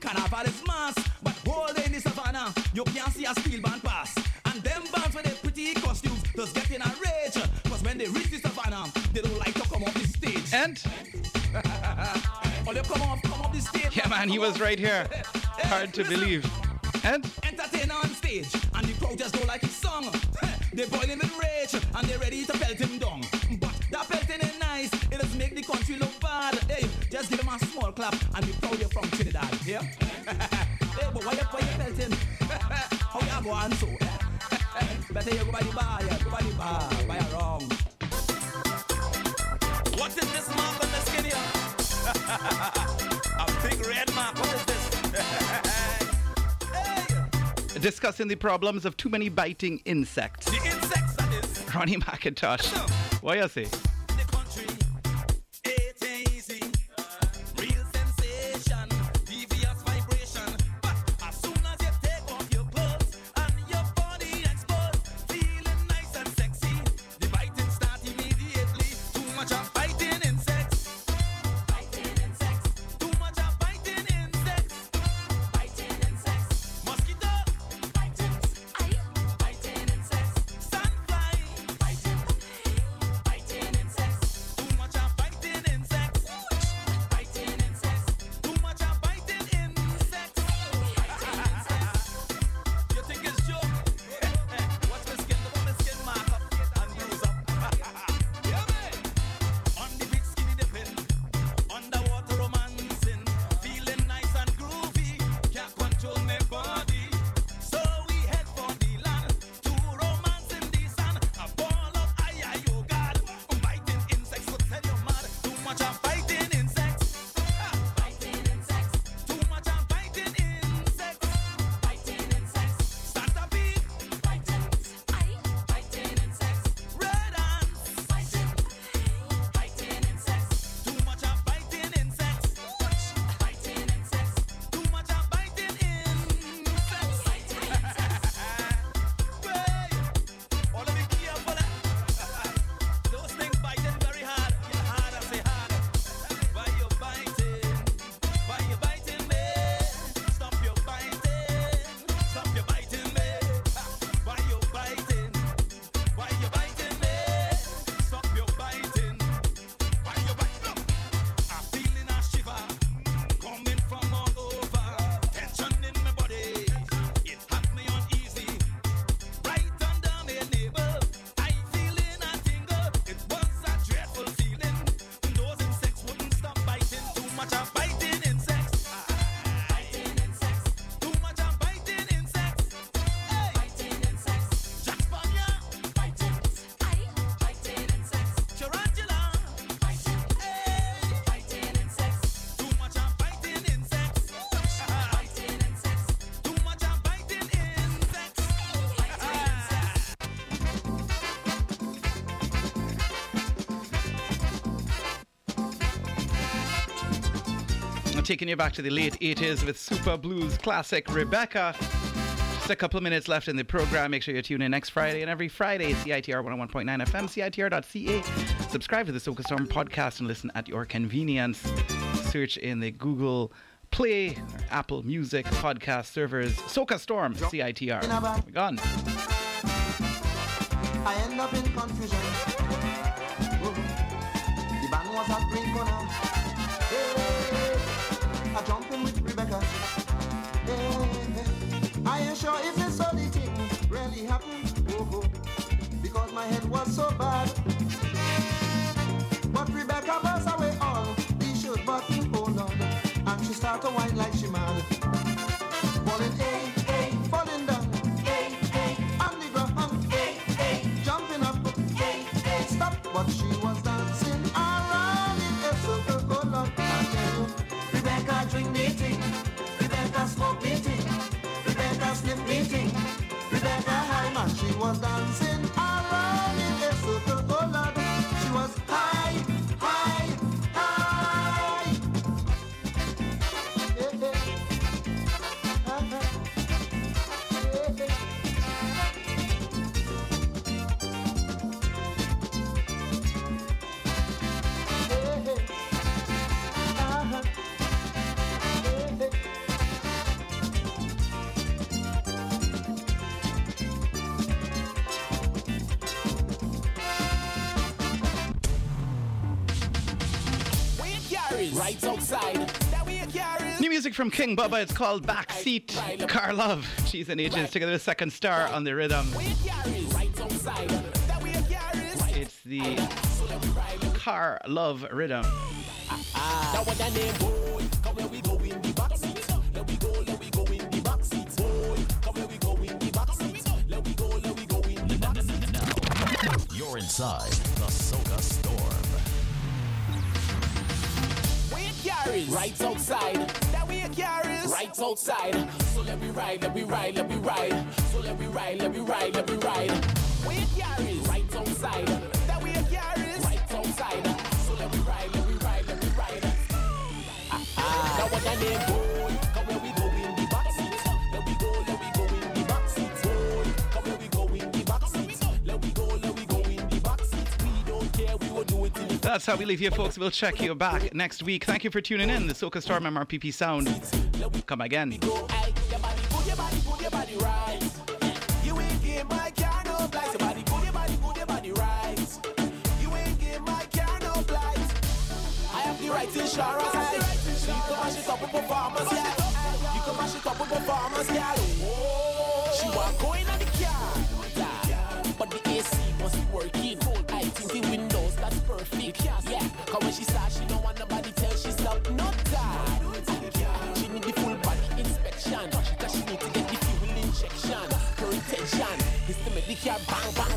Cannabis is mass. But all day in the savannah, you can't see a steel band pass. And them bands with their pretty costumes just get in a rage. Because when they reach the savannah, they don't like to come off the stage. And? Or they come off, come off the stage. Yeah, man, he was right here. Hard to Listen. Believe. And? Entertainer on stage. And the crowd just don't like his song. They boil him in rage. And they're ready to pelt him down. But that pelting ain't nice. It doesn't make the country look bad. Hey, just give him a small clap. And the crowd you're from Trinidad. Yeah? Hey, but why you, why you pelting? How you have one so? Better you go by the bar, yeah, go by the bar, buy a rum. What is this mark on the skin here? A big red mark, what is this? Hey. Discussing the problems of too many biting insects. The insects, that is. Ronnie McIntosh, what you say? The country, it's easy. Real sensation, devious vibration. But as soon as you take off your clothes, taking you back to the late eighties with Super Blues classic Rebecca. Just a couple of minutes left in the program. Make sure you tune in next Friday and every Friday. C I T R one oh one point nine F M, C I T R dot C A. Subscribe to the Soca Storm podcast and listen at your convenience. Search in the Google Play or Apple Music podcast servers Soca Storm, C I T R. We're gone. I end up in confusion. Ooh. The band was at Green Corner. Hey, I jump in with Rebecca. Hey, I ain't sure if this sort of thing really happened. Oh, oh. Because my head was so bad. But Rebecca burst away all the shirt button, oh Lord. And she start to whine like she mad. Falling, hey, hey, falling down. But she was dancing around in a circle, go long, I tell you. Rebecca drink me ting, Rebecca smoke me ting, Rebecca sniff me ting, Rebecca high man. She was dancing around in a circle, go long. She was high, high, high. Yeah, yeah. Uh-huh. Yeah, yeah. Right outside. New music from King Bubba. It's called Backseat. Carlove. She's in Ages together with Second Star on the rhythm. It's the Carlove rhythm. You're inside the Soca Storm. Right outside, that we carries. Right outside, so let me ride, let me ride, let me ride. So let me ride, let me ride, let me ride. We carries. Right outside, that we carries. Right outside, so let me ride, let me ride, let me ride. Ah ah. Now what I need, boy? Come where we go in the backseat. Let we go, let we go in the backseat, boy. Come where we go in the backseat. Let we go, let we go in the backseat. We don't care, we will do it till. That's how we leave you, folks. We'll check you back next week. Thank you for tuning in. The Soca Storm R P P Sound. Come again. She was going on the car, but the A C must be working. The windows, that's perfect. Yeah, cause when she start, she don't want nobody tell she stop. Not that. She need the full body inspection, cause she need to get the fuel injection. Her intention is to make the car bang bang.